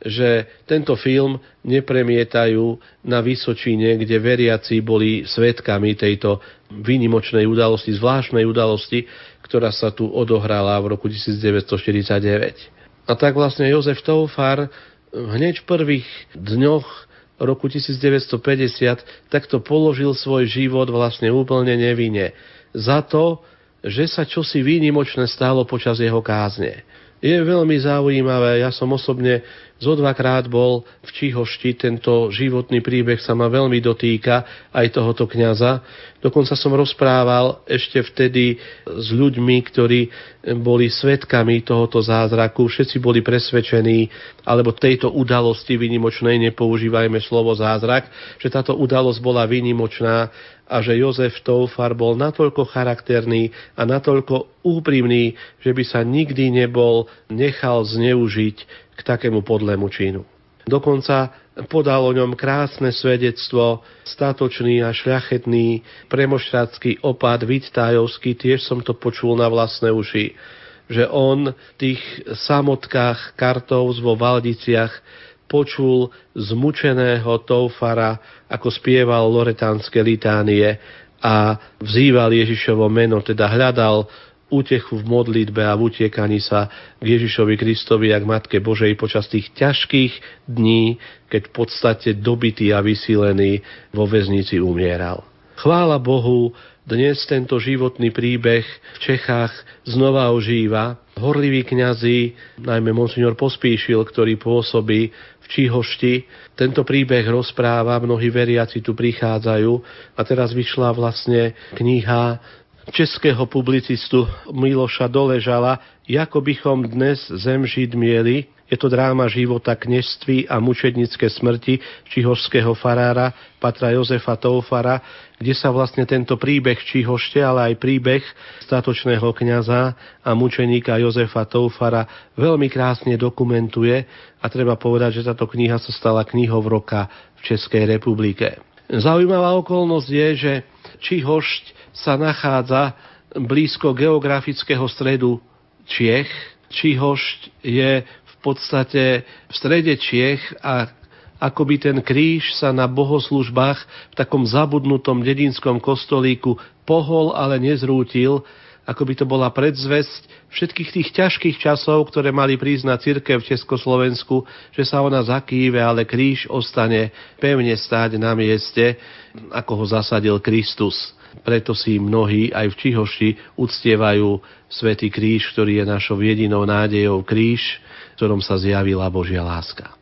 že tento film nepremietajú na Vysočine, kde veriaci boli svedkami tejto výnimočnej udalosti, zvláštnej udalosti, ktorá sa tu odohrala v roku devätnásťstoštyridsaťdeväť. A tak vlastne Jozef Toufar hneď v prvých dňoch roku devätnásťstopäťdesiat takto položil svoj život vlastne úplne nevinne za to, že sa čosi výnimočné stalo počas jeho kázne. Je veľmi zaujímavé, ja som osobne zo dvakrát bol v Čihošti, tento životný príbeh sa ma veľmi dotýka aj tohoto kňaza. Dokonca som rozprával ešte vtedy s ľuďmi, ktorí boli svedkami tohoto zázraku, všetci boli presvedčení, alebo tejto udalosti výnimočnej, nepoužívajme slovo zázrak, že táto udalosť bola výnimočná a že Jozef Toufar bol natoľko charakterný a natoľko úprimný, že by sa nikdy nebol nechal zneužiť k takému podlému činu. Dokonca podal o ňom krásne svedectvo, statočný a šľachetný premoštrácky opát Vít Tajovský, tiež som to počul na vlastné uši, že on v tých samotkách kartov vo Valdiciach počul zmučeného Toufara, ako spieval loretánske litánie a vzýval Ježišovo meno, teda hľadal útechu v modlitbe a v utiekaní sa k Ježišovi Kristovi a k Matke Božej počas tých ťažkých dní, keď v podstate dobitý a vysilený vo väznici umieral. Chvála Bohu, dnes tento životný príbeh v Čechách znova ožíva. Horliví kňazi, najmä monsignor Pospíšil, ktorý pôsobí v Čihošti, tento príbeh rozpráva, mnohí veriaci tu prichádzajú a teraz vyšla vlastne kniha českého publicistu Miloša Doležala Jako bychom dnes zem žid mieli. Je to dráma života, kňazství a mučednické smrti čihošského farára patra Jozefa Toufara, kde sa vlastne tento príbeh Čihošte, ale aj príbeh statočného kňaza a mučeníka Jozefa Toufara veľmi krásne dokumentuje a treba povedať, že táto kniha sa stala knihou roka v Českej republike. Zaujímavá okolnosť je, že Čihošť sa nachádza blízko geografického stredu Čiech. Čihošť je v podstate v strede Čiech a akoby ten kríž sa na bohoslužbách v takom zabudnutom dedinskom kostolíku pohol, ale nezrútil, akoby to bola predzvesť všetkých tých ťažkých časov, ktoré mali prísť na cirkev v Československu, že sa ona zakýve, ale kríž ostane pevne stáť na mieste, ako ho zasadil Kristus. Preto si mnohí aj v Čihošti uctievajú svätý kríž, ktorý je našou jedinou nádejou, kríž, v ktorom sa zjavila Božia láska.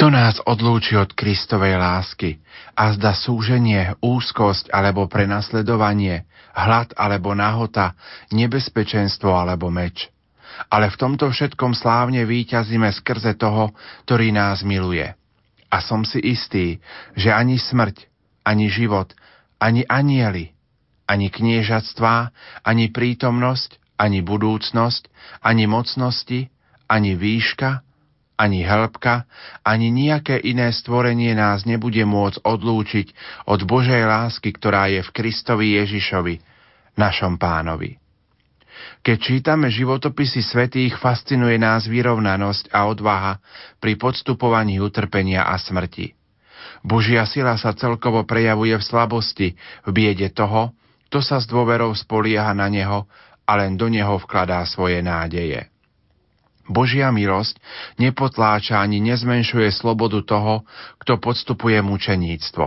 Kto nás odlúči od Kristovej lásky? A zda súženie, úzkosť alebo prenasledovanie, hlad alebo nahota, nebezpečenstvo alebo meč. Ale v tomto všetkom slávne víťazíme skrze toho, ktorý nás miluje. A som si istý, že ani smrť, ani život, ani anjeli, ani kniežatstvá, ani prítomnosť, ani budúcnosť, ani mocnosti, ani výška, ani hĺbka, ani nejaké iné stvorenie nás nebude môcť odlúčiť od Božej lásky, ktorá je v Kristovi Ježišovi, našom Pánovi. Keď čítame životopisy svätých, fascinuje nás vyrovnanosť a odvaha pri podstupovaní utrpenia a smrti. Božia sila sa celkovo prejavuje v slabosti, v biede toho, kto sa s dôverou spolieha na Neho a len do Neho vkladá svoje nádeje. Božia milosť nepotláča ani nezmenšuje slobodu toho, kto podstupuje mučeníctvo.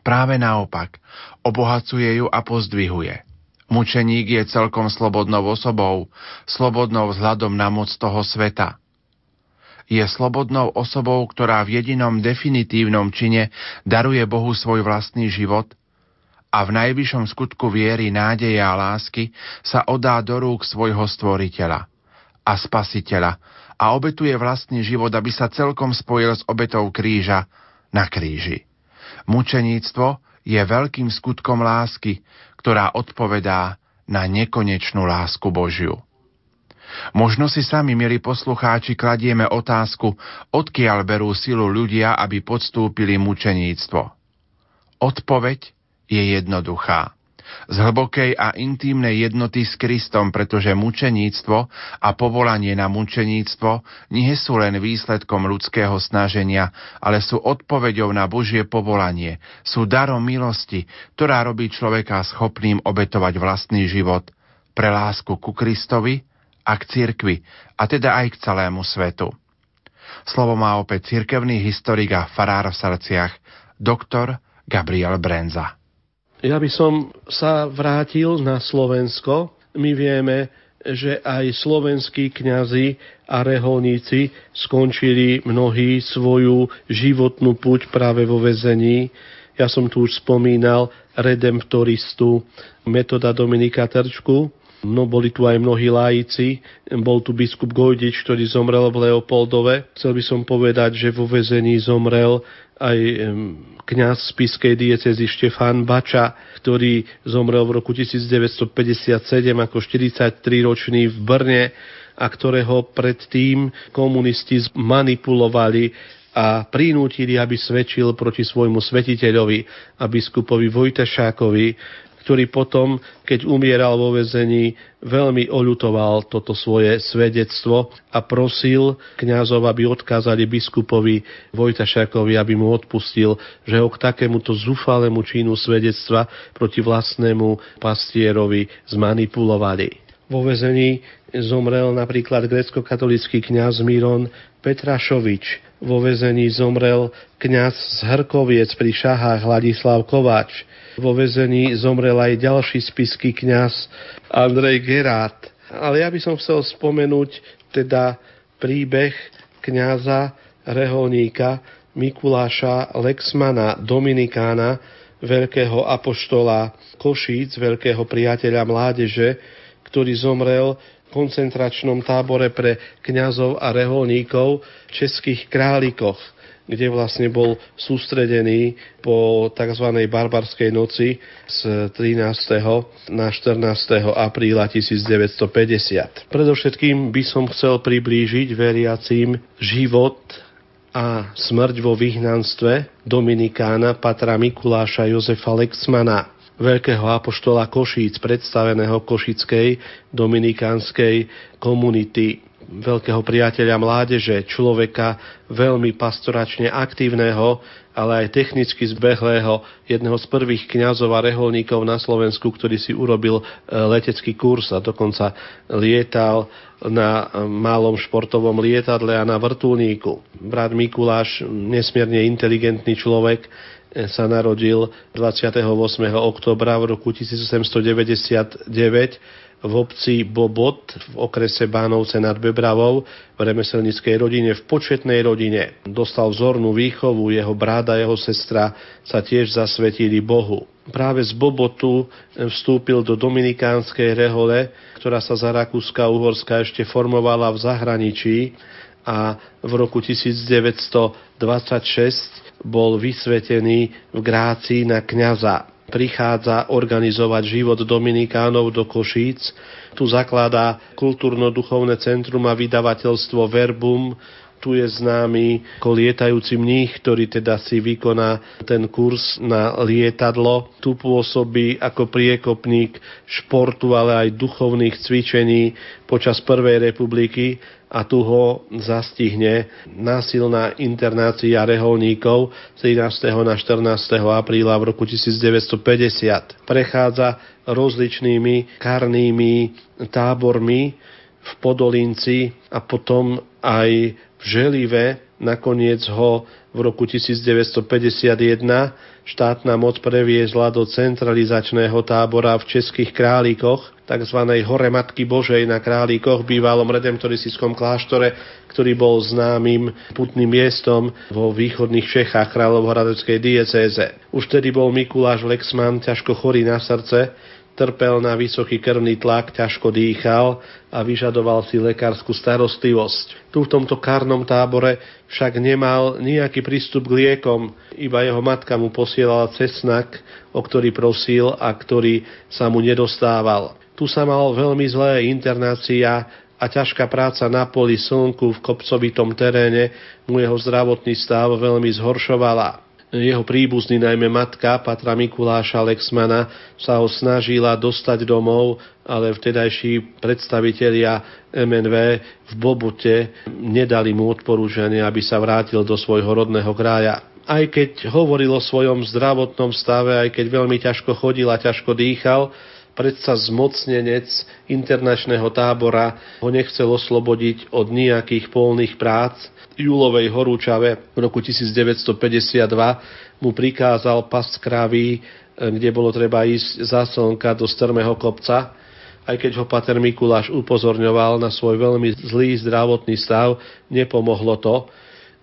Práve naopak, obohacuje ju a pozdvihuje. Mučeník je celkom slobodnou osobou, slobodnou vzhľadom na moc toho sveta. Je slobodnou osobou, ktorá v jedinom definitívnom čine daruje Bohu svoj vlastný život a v najvyššom skutku viery, nádeje a lásky sa oddá do rúk svojho stvoriteľa a spasiteľa a obetuje vlastný život, aby sa celkom spojil s obetou kríža na kríži. Mučeníctvo je veľkým skutkom lásky, ktorá odpovedá na nekonečnú lásku Božiu. Možno si sami, milí poslucháči, kladieme otázku, odkiaľ berú silu ľudia, aby podstúpili mučeníctvo. Odpoveď je jednoduchá. Z hlbokej a intímnej jednoty s Kristom, pretože mučeníctvo a povolanie na mučeníctvo nie sú len výsledkom ľudského snaženia, ale sú odpoveďou na Božie povolanie, sú darom milosti, ktorá robí človeka schopným obetovať vlastný život pre lásku ku Kristovi a k cirkvi, a teda aj k celému svetu. Slovo má opäť cirkevný historik a farár v Sarciach, doktor Gabriel Brenza. Ja by som sa vrátil na Slovensko. My vieme, že aj slovenskí kňazi a reholníci skončili mnohí svoju životnú púť práve vo väzení. Ja som tu už spomínal redemptoristu Metoda Dominika Trčku. No, boli tu aj mnohí laici. Bol tu biskup Gojdič, ktorý zomrel v Leopoldove. Chcel by som povedať, že vo väzení zomrel aj kňaz spišskej diecézy Štefán Bača, ktorý zomrel v roku devätnásťstopäťdesiatsedem ako štyridsaťtriročný v Brne a ktorého predtým komunisti manipulovali a prinútili, aby svedčil proti svojmu svetiteľovi a biskupovi Vojtešákovi, ktorý potom, keď umieral vo väzení, veľmi oľutoval toto svoje svedectvo a prosil kňazov, aby odkázali biskupovi Vojtašákovi, aby mu odpustil, že ho k takémuto zúfalému činu svedectva proti vlastnému pastierovi zmanipulovali. Vo väzení zomrel napríklad gréckokatolícky kňaz Miron Petrašovič. Vo väzení zomrel kňaz z Hrkoviec pri Šahách Ladislav Kováč. Vo väzení zomrel aj ďalší spišský kňaz Andrej Gerát. Ale ja by som chcel spomenúť teda príbeh kňaza reholníka Mikuláša Lexmana, dominikána, veľkého apoštola Košíc, veľkého priateľa mládeže, ktorý zomrel v koncentračnom tábore pre kňazov a reholníkov v Českých Králikoch, kde vlastne bol sústredený po tzv. Barbarskej noci z trinásteho na štrnásteho apríla devätnásťstopäťdesiat. Predovšetkým by som chcel priblížiť veriacím život a smrť vo vyhnanstve dominikána patra Mikuláša Jozefa Lexmana, veľkého apoštola Košíc, predstaveného košickej dominikánskej komunity, veľkého priateľa mládeže, človeka veľmi pastoračne aktívneho, ale aj technicky zbehlého, jedného z prvých kňazov a reholníkov na Slovensku, ktorý si urobil letecký kurz a dokonca lietal na malom športovom lietadle a na vrtuľníku. Brat Mikuláš, nesmierne inteligentný človek, sa narodil dvadsiateho ôsmeho októbra v roku tisícosemstodeväťdesiatdeväť v v obci Bobot v okrese Bánovce nad Bebravou v remeselníckej rodine, v početnej rodine. Dostal vzornú výchovu, jeho brat a jeho sestra sa tiež zasvetili Bohu. Práve z Bobotu vstúpil do dominikánskej rehole, ktorá sa za Rakúska-Uhorska ešte formovala v zahraničí, a v roku devätnásť dvadsaťšesť bol vysvetený v Grácii na kňaza. Prichádza organizovať život dominikánov do Košíc. Tu zakladá kultúrno-duchovné centrum a vydavateľstvo Verbum. Tu je známy ako lietajúci mních, ktorý teda si vykoná ten kurz na lietadlo. Tu pôsobí ako priekopník športu, ale aj duchovných cvičení počas Prvej republiky a tu ho zastihne násilná internácia reholníkov trinásť na štrnásť apríla v roku devätnásť päťdesiat. Prechádza rozličnými karnými tábormi v Podolinci a potom aj v Želive. Nakoniec ho v roku devätnásť päťdesiatjeden štátna moc previezla do centralizačného tábora v Českých Králikoch, tzv. Hore Matky Božej na Králikoch, bývalom redemptoristickom kláštore, ktorý bol známym putným miestom vo východných Čechách kráľovhradeckej diecéze. Už tedy bol Mikuláš Lexman ťažko chorý na srdce, trpel na vysoký krvný tlak, ťažko dýchal a vyžadoval si lekárskú starostlivosť. Tu v tomto kárnom tábore však nemal nejaký prístup k liekom, iba jeho matka mu posielala cesnak, o ktorý prosil a ktorý sa mu nedostával. Tu sa mal veľmi zlé, internácia a ťažká práca na poli, slnku, v kopcovitom teréne mu jeho zdravotný stav veľmi zhoršovala. Jeho príbuzný, najmä matka, patra Mikuláša Lexmana, sa ho snažila dostať domov, ale vtedajší predstavitelia em en vé v Bobote nedali mu odporúčanie, aby sa vrátil do svojho rodného kraja. Aj keď hovoril o svojom zdravotnom stave, aj keď veľmi ťažko chodil a ťažko dýchal, predsa zmocnenec internačného tábora ho nechcel oslobodiť od nejakých poľných prác. Júlovej horúčave v roku devätnásť päťdesiatdva mu prikázal pasť kravy, kde bolo treba ísť za slnka do strmého kopca. Aj keď ho pater Mikuláš upozorňoval na svoj veľmi zlý zdravotný stav, nepomohlo to.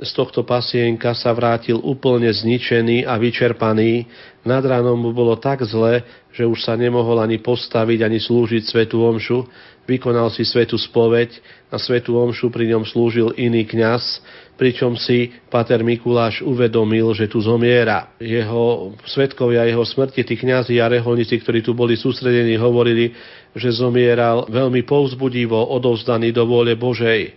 Z tohto pasienka sa vrátil úplne zničený a vyčerpaný. Nad ránom mu bolo tak zle, že už sa nemohol ani postaviť, ani slúžiť svätú omšu. Vykonal si svätú spoveď a svätú omšu pri ňom slúžil iný kňaz, pričom si pater Mikuláš uvedomil, že tu zomiera. Jeho svedkovia jeho smrti, tí kňazi a reholníci, ktorí tu boli sústredení, hovorili, že zomieral veľmi povzbudivo, odovzdaný do vôle Božej.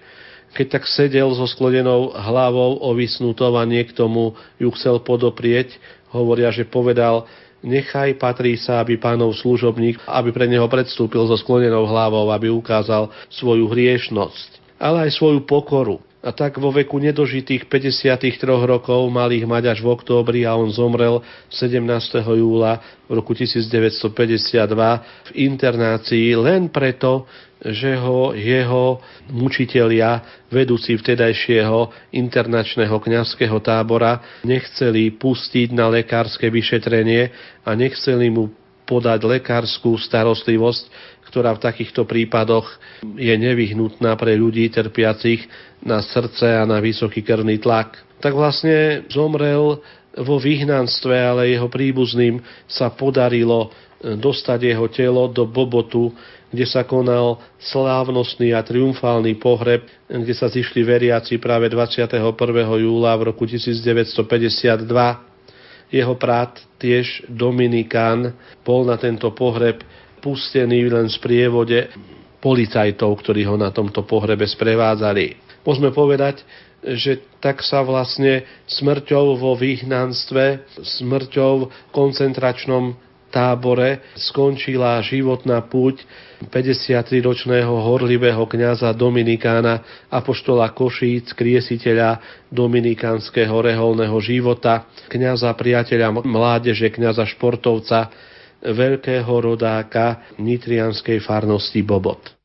Keď tak sedel so sklonenou hlavou ovisnutou a niekto mu ju chcel podoprieť, hovoria, že povedal: nechaj patrí sa, aby pánov služobník, aby pre neho predstúpil so sklonenou hlavou, aby ukázal svoju hriešnosť, ale aj svoju pokoru. A tak vo veku nedožitých päťdesiattri rokov mal ich mať až v októbri a on zomrel sedemnásteho júla v roku devätnásť päťdesiatdva v internácii len preto, že ho jeho mučitelia, vedúci vtedajšieho internačného kňazského tábora, nechceli pustiť na lekárske vyšetrenie a nechceli mu podať lekárskú starostlivosť, ktorá v takýchto prípadoch je nevyhnutná pre ľudí trpiacich na srdce a na vysoký krvný tlak. Tak vlastne zomrel vo vyhnanstve, ale jeho príbuzným sa podarilo dostať jeho telo do Bobotu, kde sa konal slávnostný a triumfálny pohreb, kde sa zišli veriaci práve dvadsiateho prvého júla v roku devätnásť päťdesiatdva. Jeho brat, tiež dominikán, bol na tento pohreb pustený len v sprievode policajtov, ktorí ho na tomto pohrebe sprevádzali. Môžeme povedať, že tak sa vlastne smrťou vo vyhnanstve, smrťou v koncentračnom tábore skončila životná púť päťdesiatriročného horlivého kňaza dominikána, apoštola Košíc, kriesiteľa dominikánskeho reholného života, kňaza priateľa mládeže, kňaza športovca, veľkého rodáka nitrianskej farnosti Bobot.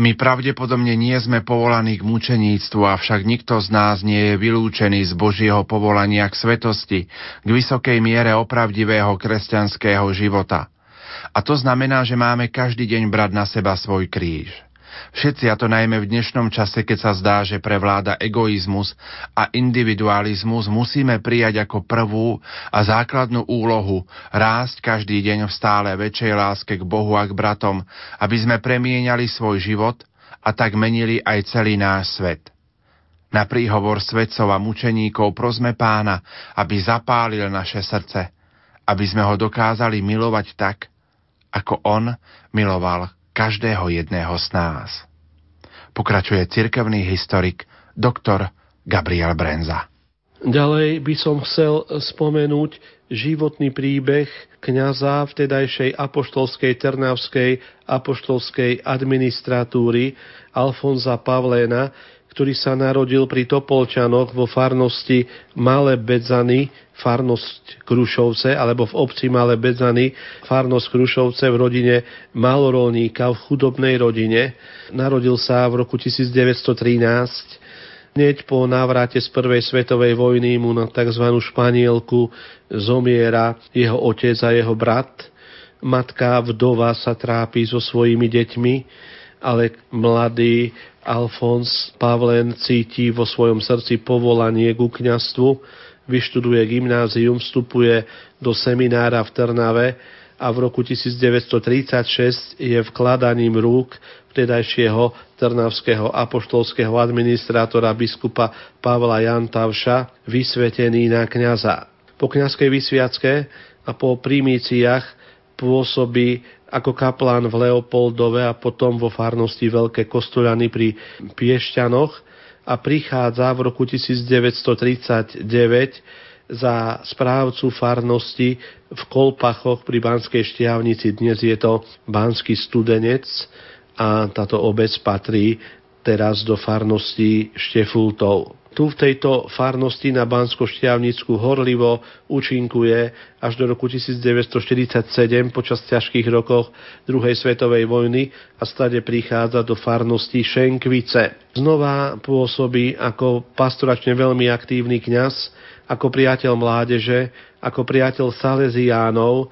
My pravdepodobne nie sme povolaní k mučeníctvu, avšak nikto z nás nie je vylúčený z Božieho povolania k svetosti, k vysokej miere opravdivého kresťanského života. A to znamená, že máme každý deň brať na seba svoj kríž. Všetci, a to najmä v dnešnom čase, keď sa zdá, že prevláda egoizmus a individualizmus, musíme prijať ako prvú a základnú úlohu rásť každý deň v stále väčšej láske k Bohu a k bratom, aby sme premieniali svoj život a tak menili aj celý náš svet. Na príhovor svetcov a mučeníkov prosme Pána, aby zapálil naše srdce, aby sme ho dokázali milovať tak, ako on miloval každého jedného z nás. Pokračuje cirkevný historik doktor Gabriel Brenza. Ďalej by som chcel spomenúť životný príbeh kňaza vtedajšej apoštolskej trnavskej apoštolskej administratúry Alfonsa Pavlena, ktorý sa narodil pri Topolčanoch vo farnosti Malé Bedzany, farnosť Krušovce, alebo v obci Malé Bedzany, farnosť Krušovce v rodine malorolníka, v chudobnej rodine. Narodil sa v roku devätnásť trinásť. Hneď po návrate z prvej svetovej vojny mu na tzv. Španielku zomiera jeho otec a jeho brat. Matka vdova sa trápi so svojimi deťmi, ale mladý Alfons Pavlen cíti vo svojom srdci povolanie ku kňazstvu, vyštuduje gymnázium, vstupuje do seminára v Trnave a v roku devätnásť tridsaťšesť je vkladaním rúk vtedajšieho trnavského apoštolského administrátora biskupa Pavla Jantavša vysvetený na kňaza. Po kňazskej vysviacke a po primíciách pôsobí ako kaplán v Leopoldove a potom vo farnosti Veľké Kostoľany pri Piešťanoch a prichádza v roku devätnásť tridsaťdeväť za správcu farnosti v Kolpachoch pri Banskej Štiavnici. Dnes je to Banský Studenec a táto obec patrí teraz do farnosti Štefultov. Tu v tejto farnosti na Banskoštiavnicku horlivo účinkuje až do roku devätnásť štyridsaťsedem počas ťažkých rokov druhej svetovej vojny a stade prichádza do farnosti Šenkvice. Znova pôsobí ako pastoračne veľmi aktívny kňaz, ako priateľ mládeže, ako priateľ saleziánov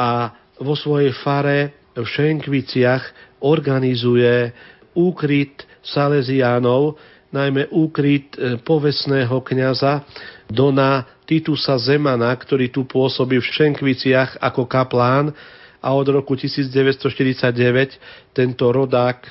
a vo svojej fare v Šenkviciach organizuje úkryt saleziánov, najmä úkryt povestného kňaza dona Titusa Zemana, ktorý tu pôsobí v Šenkviciach ako kaplán a od roku devätnásť štyridsaťdeväť tento rodák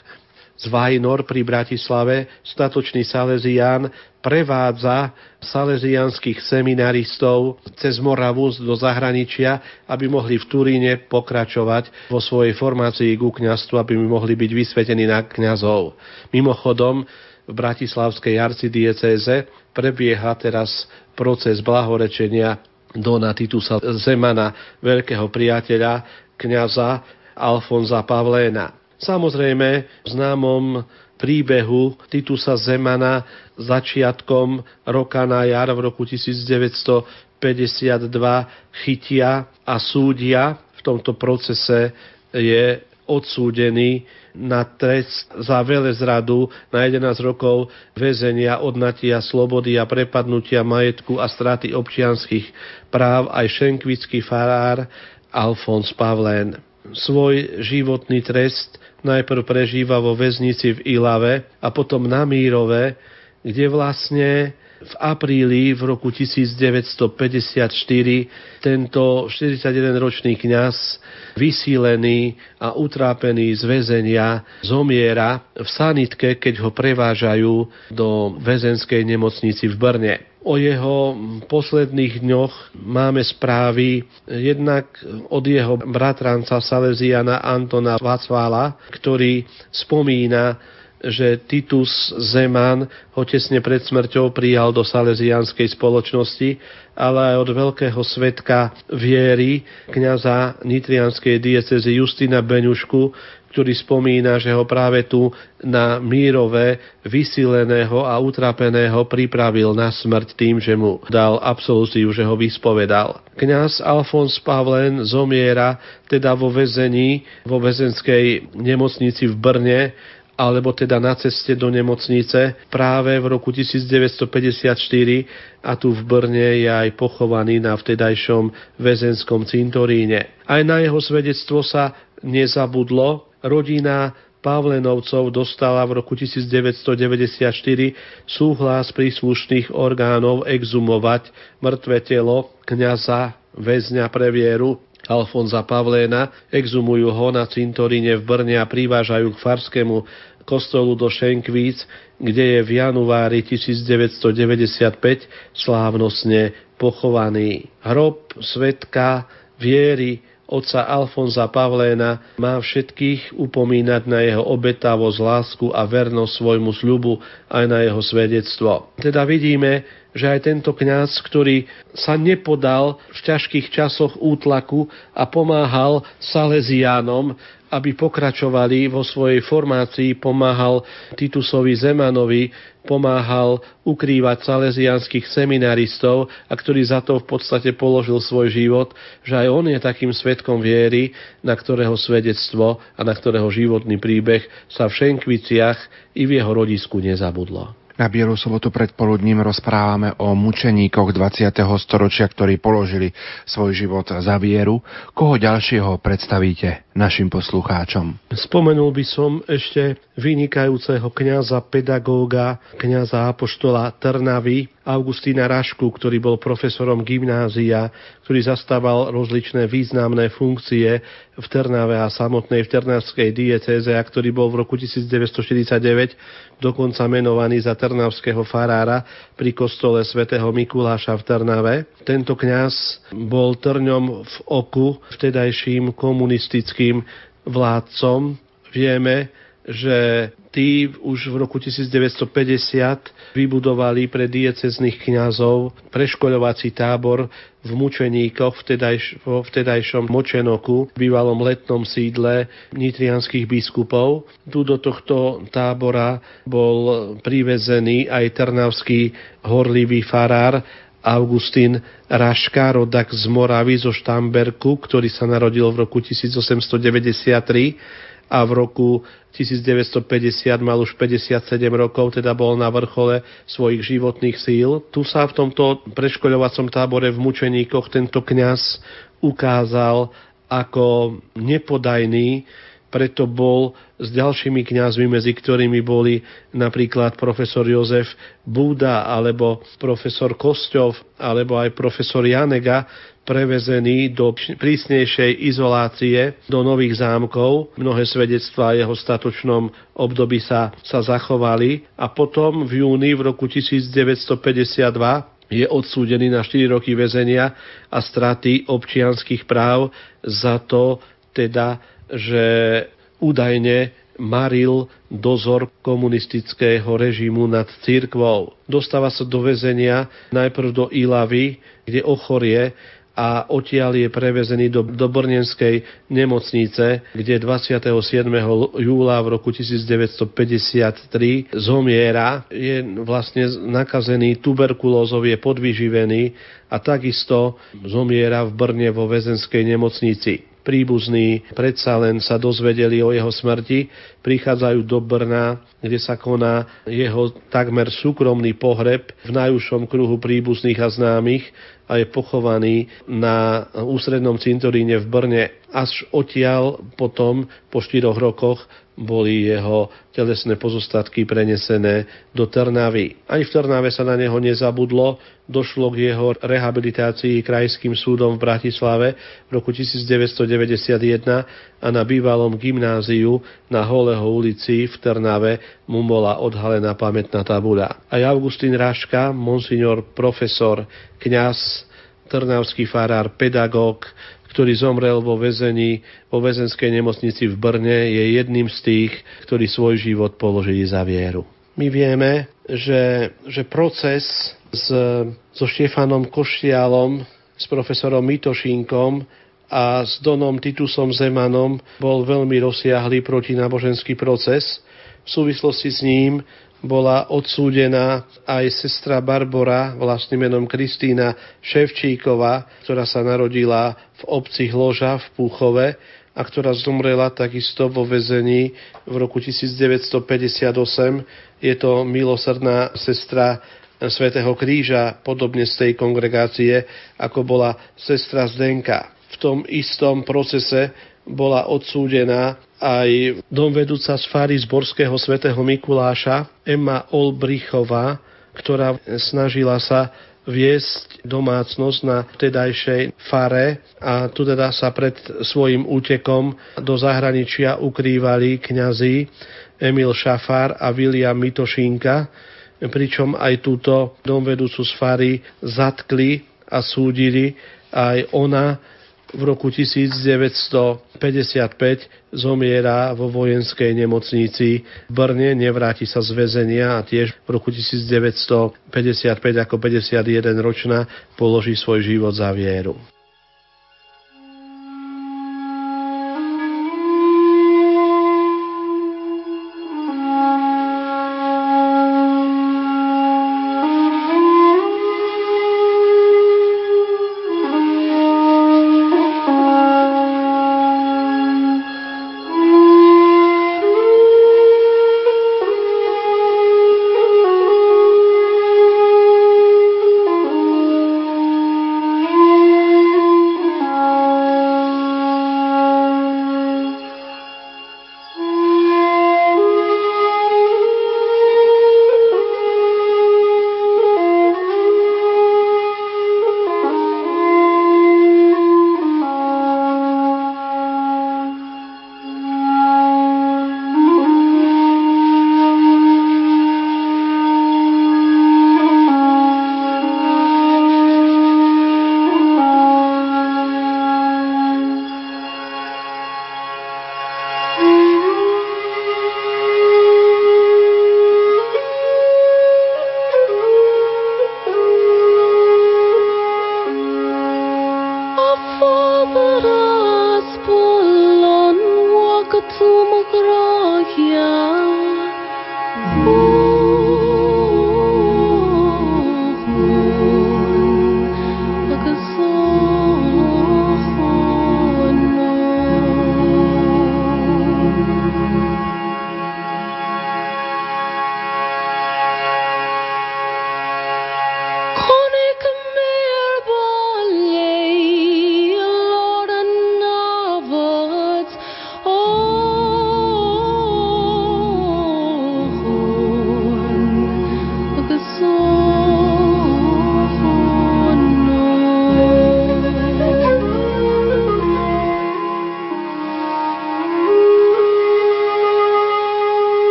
z Vajnor pri Bratislave, statočný salezián, prevádza saleziánskych seminaristov cez Moravu do zahraničia, aby mohli v Turíne pokračovať vo svojej formácii ku kňazstvu, aby mohli byť vysvetení na kňazov. Mimochodom, v bratislavskej arcidiecéze prebieha teraz proces blahorečenia dona Titusa Zemana, veľkého priateľa kňaza Alfonsa Pavléna. Samozrejme, v známom príbehu Titusa Zemana začiatkom roka na jar v roku devätnásť päťdesiatdva chytia a súdia. V tomto procese je odsúdený na trest za velezradu na jedenásť rokov väzenia, odnatia slobody a prepadnutia majetku a straty občianskych práv aj šenkvický farár Alfons Pavlen. Svoj životný trest najprv prežíva vo väznici v Ihlave a potom na Mírove, kde vlastne v apríli v roku devätnásť päťdesiatštyri tento štyridsaťjedenročný kňaz, vysílený a utrápený z väzenia, zomiera v sanitke, keď ho prevážajú do väzenskej nemocnici v Brne. O jeho posledných dňoch máme správy jednak od jeho bratranca saleziana Antona Vácvala, ktorý spomína, že Titus Zeman ho tesne pred smrťou prijal do saleziánskej spoločnosti, ale aj od veľkého svedka viery kňaza nitrianskej diecézy Justina Beňušku, ktorý spomína, že ho práve tu na Mírove vysíleného a utrapeného pripravil na smrť tým, že mu dal absolúciu, že ho vyspovedal. Kňaz Alfons Pavlen zomiera teda vo väzení, vo väzenskej nemocnici v Brne, alebo teda na ceste do nemocnice práve v roku devätnásťstopäťdesiatštyri, a tu v Brne je aj pochovaný na vtedajšom väzenskom cintoríne. Aj na jeho svedectvo sa nezabudlo. Rodina Pavlenovcov dostala v roku devätnásťstodeväťdesiatštyri súhlas príslušných orgánov exhumovať mŕtve telo kňaza väzňa pre vieru Alfonza Pavléna. Exhumujú ho na cintoríne v Brne a privážajú k farskému kostolu do Šenkvíc, kde je v januári devätnásťstodeväťdesiatpäť slávnostne pochovaný. Hrob svedka viery otca Alfonza Pavléna má všetkých upomínať na jeho obetavosť, lásku a vernosť svojmu sľubu aj na jeho svedectvo. Teda vidíme, že aj tento kňaz, ktorý sa nepodal v ťažkých časoch útlaku a pomáhal Salesiánom, aby pokračovali vo svojej formácii, pomáhal Titusovi Zemanovi, pomáhal ukrývať salesiánskych seminaristov, a ktorý za to v podstate položil svoj život, že aj on je takým svedkom viery, na ktorého svedectvo a na ktorého životný príbeh sa v Šenkviciach i v jeho rodisku nezabudlo. Na Bielu sobotu predpoludním rozprávame o mučeníkoch dvadsiateho storočia, ktorí položili svoj život za vieru. Koho ďalšieho predstavíte našim poslucháčom? Spomenul by som ešte vynikajúceho kňaza pedagóga, kňaza apoštola Trnavy, Augustína Rašku, ktorý bol profesorom gymnázia, ktorý zastával rozličné významné funkcie v Trnave a samotnej v trnavskej diecéze, a ktorý bol v roku devätnásťstoštyridsaťdeväť dokonca menovaný za trnavského farára pri kostole svätého Mikuláša v Trnave. Tento kňaz bol trňom v oku vtedajším komunistickým vládcom. Vieme, že tí už v roku devätnásťstopäťdesiat vybudovali pre diecezných kňazov preškoľovací tábor v mučeníkoch vtedajš- vo vtedajšom Močenoku, bývalom letnom sídle nitrianskych biskupov. Tu do tohto tábora bol privezený aj trnavský horlivý farár Augustín Raška, rodak z Moravy, zo Štamberku, ktorý sa narodil v roku tisícosemstodeväťdesiattri a v roku devätnásťstopäťdesiat mal už päťdesiatsedem rokov, teda bol na vrchole svojich životných síl. Tu sa v tomto preškoľovacom tábore v mučeníkoch tento kňaz ukázal ako nepodajný, preto bol s ďalšími kňazmi, medzi ktorými boli napríklad profesor Jozef Búda alebo profesor Kosťov alebo aj profesor Janega, prevezený do prísnejšej izolácie, do Nových Zámkov. Mnohé svedectvá jeho statočnom období sa, sa zachovali. A potom v júni v roku devätnásťstopäťdesiatdva je odsúdený na štyri roky väzenia a straty občianskych práv za to, teda, že údajne maril dozor komunistického režimu nad cirkvou. Dostáva sa do väzenia najprv do Ilavy, kde ochorie, a odtiaľ je prevezený do, do brnenskej nemocnice, kde dvadsiateho siedmeho júla v roku devätnásťstopäťdesiattri zomiera. Je vlastne nakazený tuberkulózou, je podvyživený a takisto zomiera v Brne vo väzenskej nemocnici. Príbuzní predsa len sa dozvedeli o jeho smrti, prichádzajú do Brna, kde sa koná jeho takmer súkromný pohreb v najúžšom kruhu príbuzných a známych a je pochovaný na ústrednom cintoríne v Brne. Až odtiaľ potom, po štyroch rokoch, boli jeho telesné pozostatky prenesené do Trnavy. Ani v Trnave sa na neho nezabudlo, došlo k jeho rehabilitácii Krajským súdom v Bratislave v roku devätnásťstodeväťdesiatjeden a na bývalom gymnáziu na Holého ulici v Trnave mu bola odhalená pamätná tabuľa. Aj Augustín Raška, monsignor profesor, kňaz, trnavský farár, pedagóg, ktorý zomrel vo väzení, vo väzenskej nemocnici v Brne, je jedným z tých, ktorí svoj život položili za vieru. My vieme, že, že proces s, so Štefanom Košialom, s profesorom Mitošinkom a s Donom Titusom Zemanom bol veľmi rozsiahlý protináboženský proces. V súvislosti s ním bola odsúdená aj sestra Barbora, vlastným menom Kristína Ševčíková, ktorá sa narodila v obci Hloža v Púchove a ktorá zomrela takisto vo väzení v roku devätnásťstopäťdesiatosem. Je to milosrdná sestra Svätého Kríža, podobne z tej kongregácie, ako bola sestra Zdenka. V tom istom procese bola odsúdená aj domvedúca z fary z Borského Svätého Mikuláša Emma Olbrichová, ktorá snažila sa viesť domácnosť na vtedajšej fare a tu teda sa pred svojim útekom do zahraničia ukrývali kňazi Emil Šafár a Viliam Mitošinka, pričom aj túto domvedúcu z fary zatkli a súdili. Aj ona v roku devätnásťstopäťdesiatpäť zomiera vo vojenskej nemocnici v Brne, nevráti sa z väzenia a tiež v roku devätnásťstopäťdesiatpäť ako päťdesiatjedenročná položí svoj život za vieru.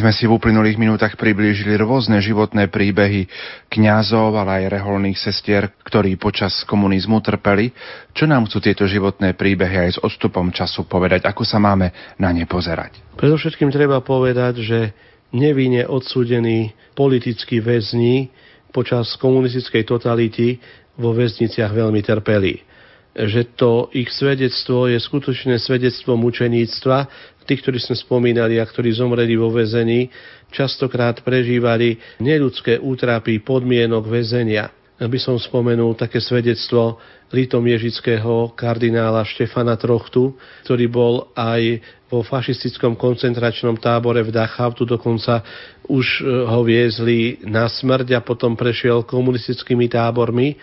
sme si v uplynulých minútach priblížili rôzne životné príbehy kňazov, ale aj reholných sestier, ktorí počas komunizmu trpeli. Čo nám chcú tieto životné príbehy aj s odstupom času povedať? Ako sa máme na ne pozerať? Predovšetkým treba povedať, že nevinne odsúdení politickí väzni počas komunistickej totality vo väzniciach veľmi trpeli. Že to ich svedectvo je skutočné svedectvo mučeníctva. Tí, ktorí sme spomínali a ktorí zomreli vo väzení, častokrát prežívali neľudské útrapy podmienok väzenia. Aby som spomenul také svedectvo litomiežického kardinála Štefana Trochtu, ktorý bol aj vo fašistickom koncentračnom tábore v Dachau. Tu dokonca už ho viezli na smrť a potom prešiel komunistickými tábormi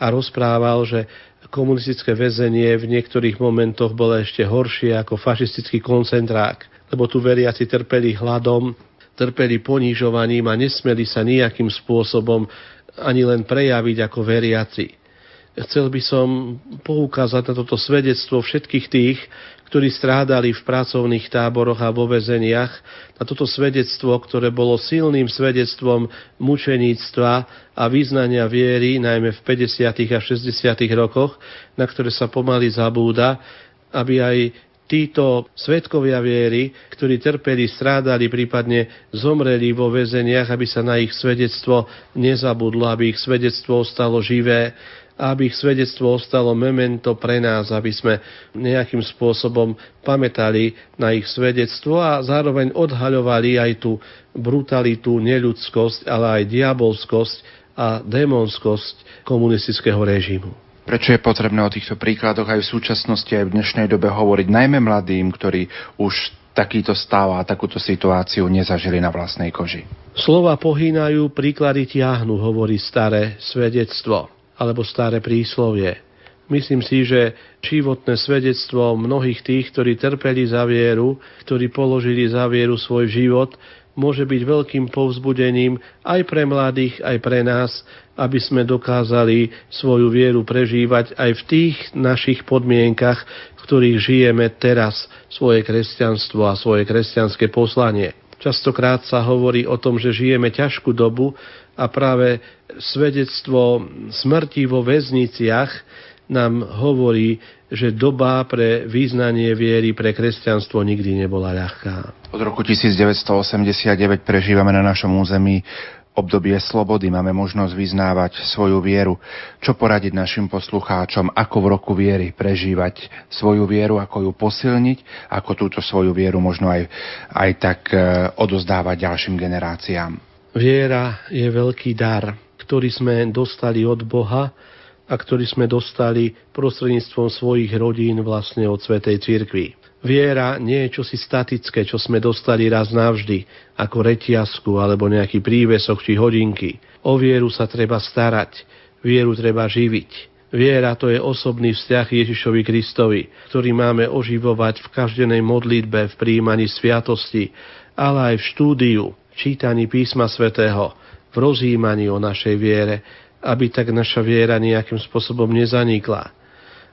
a rozprával, že komunistické väzenie v niektorých momentoch bolo ešte horšie ako fašistický koncentrák, lebo tu veriaci trpeli hladom, trpeli ponižovaním a nesmeli sa nejakým spôsobom ani len prejaviť ako veriaci. Chcel by som poukázať na toto svedectvo všetkých tých, ktorí strádali v pracovných táboroch a vo väzeniach, na toto svedectvo, ktoré bolo silným svedectvom mučeníctva a vyznania viery, najmä v päťdesiatych a šesťdesiatych rokoch, na ktoré sa pomaly zabúda, aby aj títo svedkovia viery, ktorí trpeli, strádali, prípadne zomreli vo väzeniach, aby sa na ich svedectvo nezabudlo, aby ich svedectvo ostalo živé, aby ich svedectvo ostalo memento pre nás, aby sme nejakým spôsobom pamätali na ich svedectvo a zároveň odhaľovali aj tú brutalitu, neľudskosť, ale aj diabolskosť a démonskosť komunistického režimu. Prečo je potrebné o týchto príkladoch aj v súčasnosti, aj v dnešnej dobe hovoriť najmä mladým, ktorí už takýto stav a takúto situáciu nezažili na vlastnej koži? Slova pohýnajú, príklady tiahnu, hovorí staré svedectvo alebo staré príslovie. Myslím si, že životné svedectvo mnohých tých, ktorí trpeli za vieru, ktorí položili za vieru svoj život, môže byť veľkým povzbudením aj pre mladých, aj pre nás, aby sme dokázali svoju vieru prežívať aj v tých našich podmienkach, v ktorých žijeme teraz svoje kresťanstvo a svoje kresťanské poslanie. Častokrát sa hovorí o tom, že žijeme ťažkú dobu a práve svedectvo smrti vo väzniciach nám hovorí, že doba pre vyznanie viery, pre kresťanstvo nikdy nebola ľahká. Od roku devätnásť osemdesiatdeväť prežívame na našom území obdobie slobody, máme možnosť vyznávať svoju vieru. Čo poradiť našim poslucháčom, ako v roku viery prežívať svoju vieru, ako ju posilniť, ako túto svoju vieru možno aj, aj tak odozdávať ďalším generáciám? Viera je veľký dar, ktorý sme dostali od Boha a ktorý sme dostali prostredníctvom svojich rodín vlastne od Svätej Cirkvi. Viera nie je čosi statické, čo sme dostali raz navždy, ako reťazku alebo nejaký prívesok či hodinky. O vieru sa treba starať, vieru treba živiť. Viera to je osobný vzťah Ježišovi Kristovi, ktorý máme oživovať v každenej modlitbe, v prijímaní sviatosti, ale aj v štúdiu, čítaní písma svätého, v rozjímaní o našej viere, aby tak naša viera nejakým spôsobom nezanikla.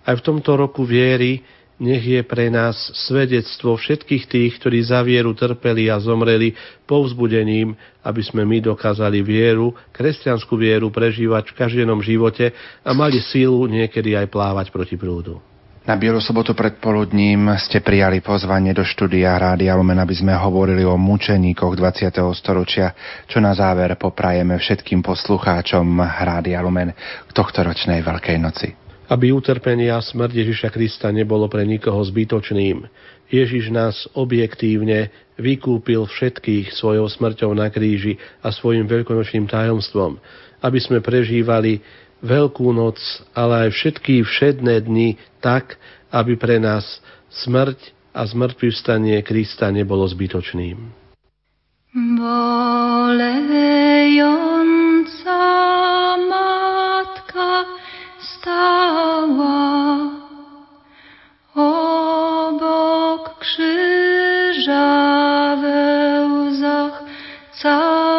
Aj v tomto roku viery nech je pre nás svedectvo všetkých tých, ktorí za vieru trpeli a zomreli, povzbudením, aby sme my dokázali vieru, kresťanskú vieru prežívať v každenom živote a mali sílu niekedy aj plávať proti prúdu. Na Bielu sobotu predpoludním ste prijali pozvanie do štúdia Rádia Lumen, aby sme hovorili o mučeníkoch dvadsiateho storočia, čo na záver poprajeme všetkým poslucháčom Rádia Lumen k tohtoročnej Veľkej noci. Aby utrpenie a smrť Ježiša Krista nebolo pre nikoho zbytočným. Ježiš nás objektívne vykúpil všetkých svojou smrťou na kríži a svojim veľkonočným tajomstvom, aby sme prežívali Veľkú noc, ale aj všetky všedné dni tak, aby pre nás smrť a zmŕtvychvstanie Krista nebolo zbytočným. Bolejúca matka stála obok kríža v úzach celá.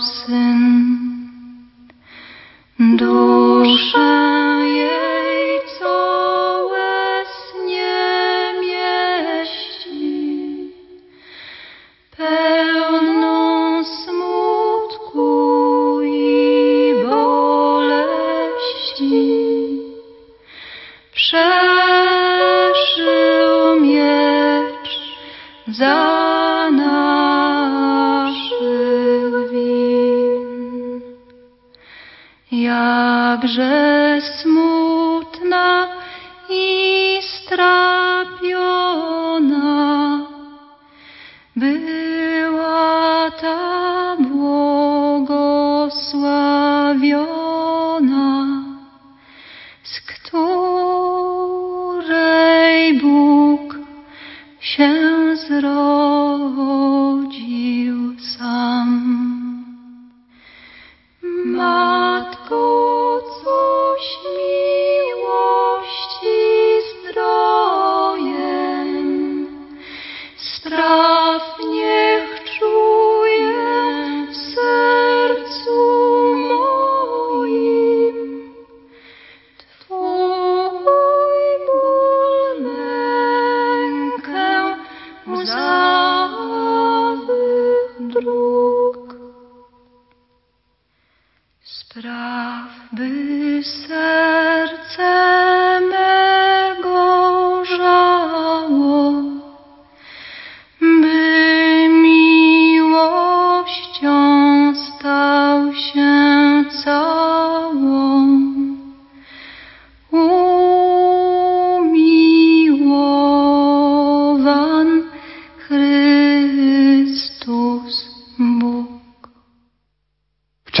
Syn, do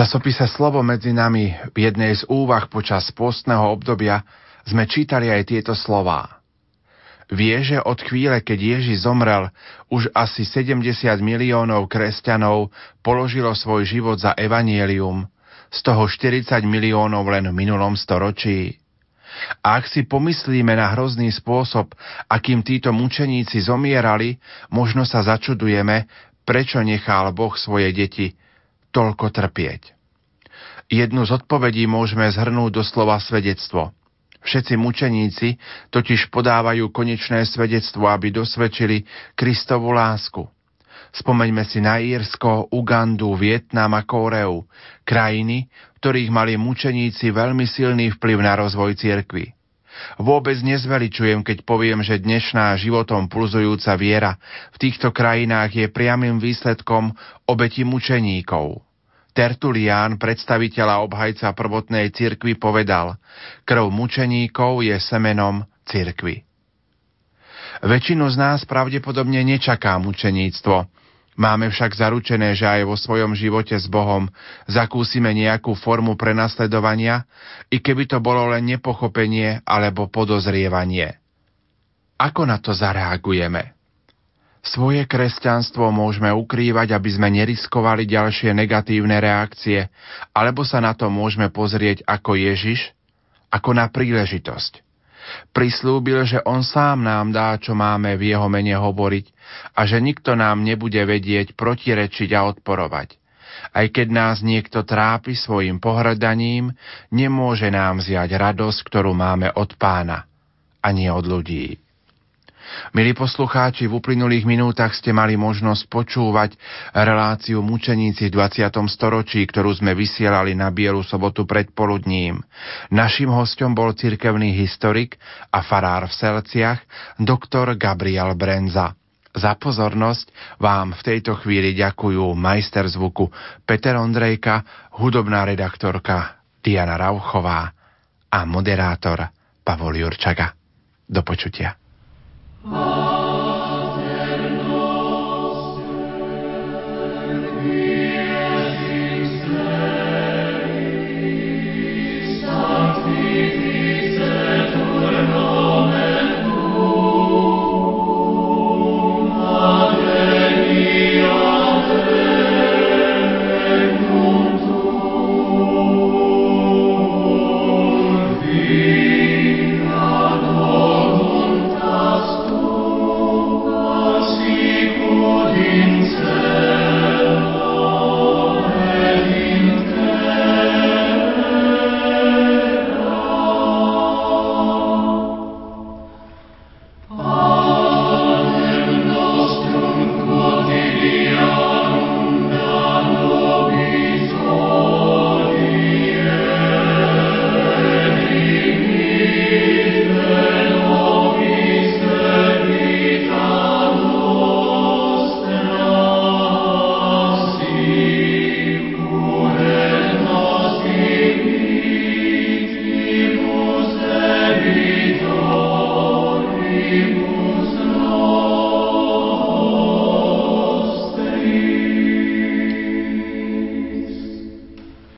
Časopise Slovo medzi nami v jednej z úvah počas postného obdobia sme čítali aj tieto slová. Vie, že od chvíle, keď Ježiš zomrel, už asi sedemdesiat miliónov kresťanov položilo svoj život za evanjelium, z toho štyridsať miliónov len v minulom storočí. A ak si pomyslíme na hrozný spôsob, akým títo mučeníci zomierali, možno sa začudujeme, prečo nechal Boh svoje deti toľko trpieť. Jednu z odpovedí môžeme zhrnúť do slova svedectvo. Všetci mučeníci totiž podávajú konečné svedectvo, aby dosvedčili Kristovu lásku. Spomeňme si na Írsko, Ugandu, Vietnam a Kóreu, krajiny, v ktorých mali mučeníci veľmi silný vplyv na rozvoj cirkvi. Vôbec nezveličujem, keď poviem, že dnešná životom pulzujúca viera v týchto krajinách je priamym výsledkom obetí mučeníkov. Tertulián, predstaviteľ a obhajca prvotnej cirkvi, povedal: krv mučeníkov je semenom cirkvi. Väčšinu z nás pravdepodobne nečaká mučeníctvo. Máme však zaručené, že aj vo svojom živote s Bohom zakúsime nejakú formu prenasledovania, i keby to bolo len nepochopenie alebo podozrievanie. Ako na to zareagujeme? Svoje kresťanstvo môžeme ukrývať, aby sme neriskovali ďalšie negatívne reakcie, alebo sa na to môžeme pozrieť ako Ježiš, ako na príležitosť. Prislúbil, že on sám nám dá, čo máme v jeho mene hovoriť a že nikto nám nebude vedieť protirečiť a odporovať. Aj keď nás niekto trápi svojim pohrdaním, nemôže nám vziať radosť, ktorú máme od Pána a nie od ľudí. Milí poslucháči, v uplynulých minútach ste mali možnosť počúvať reláciu Mučeníci v dvadsiatom storočí, ktorú sme vysielali na Bielu sobotu predpoludním. Naším hostom bol cirkevný historik a farár v Selciach, doktor Gabriel Brenza. Za pozornosť vám v tejto chvíli ďakujú majster zvuku Peter Ondrejka, hudobná redaktorka Diana Rauchová a moderátor Pavol Jurčaga. Do počutia. Oh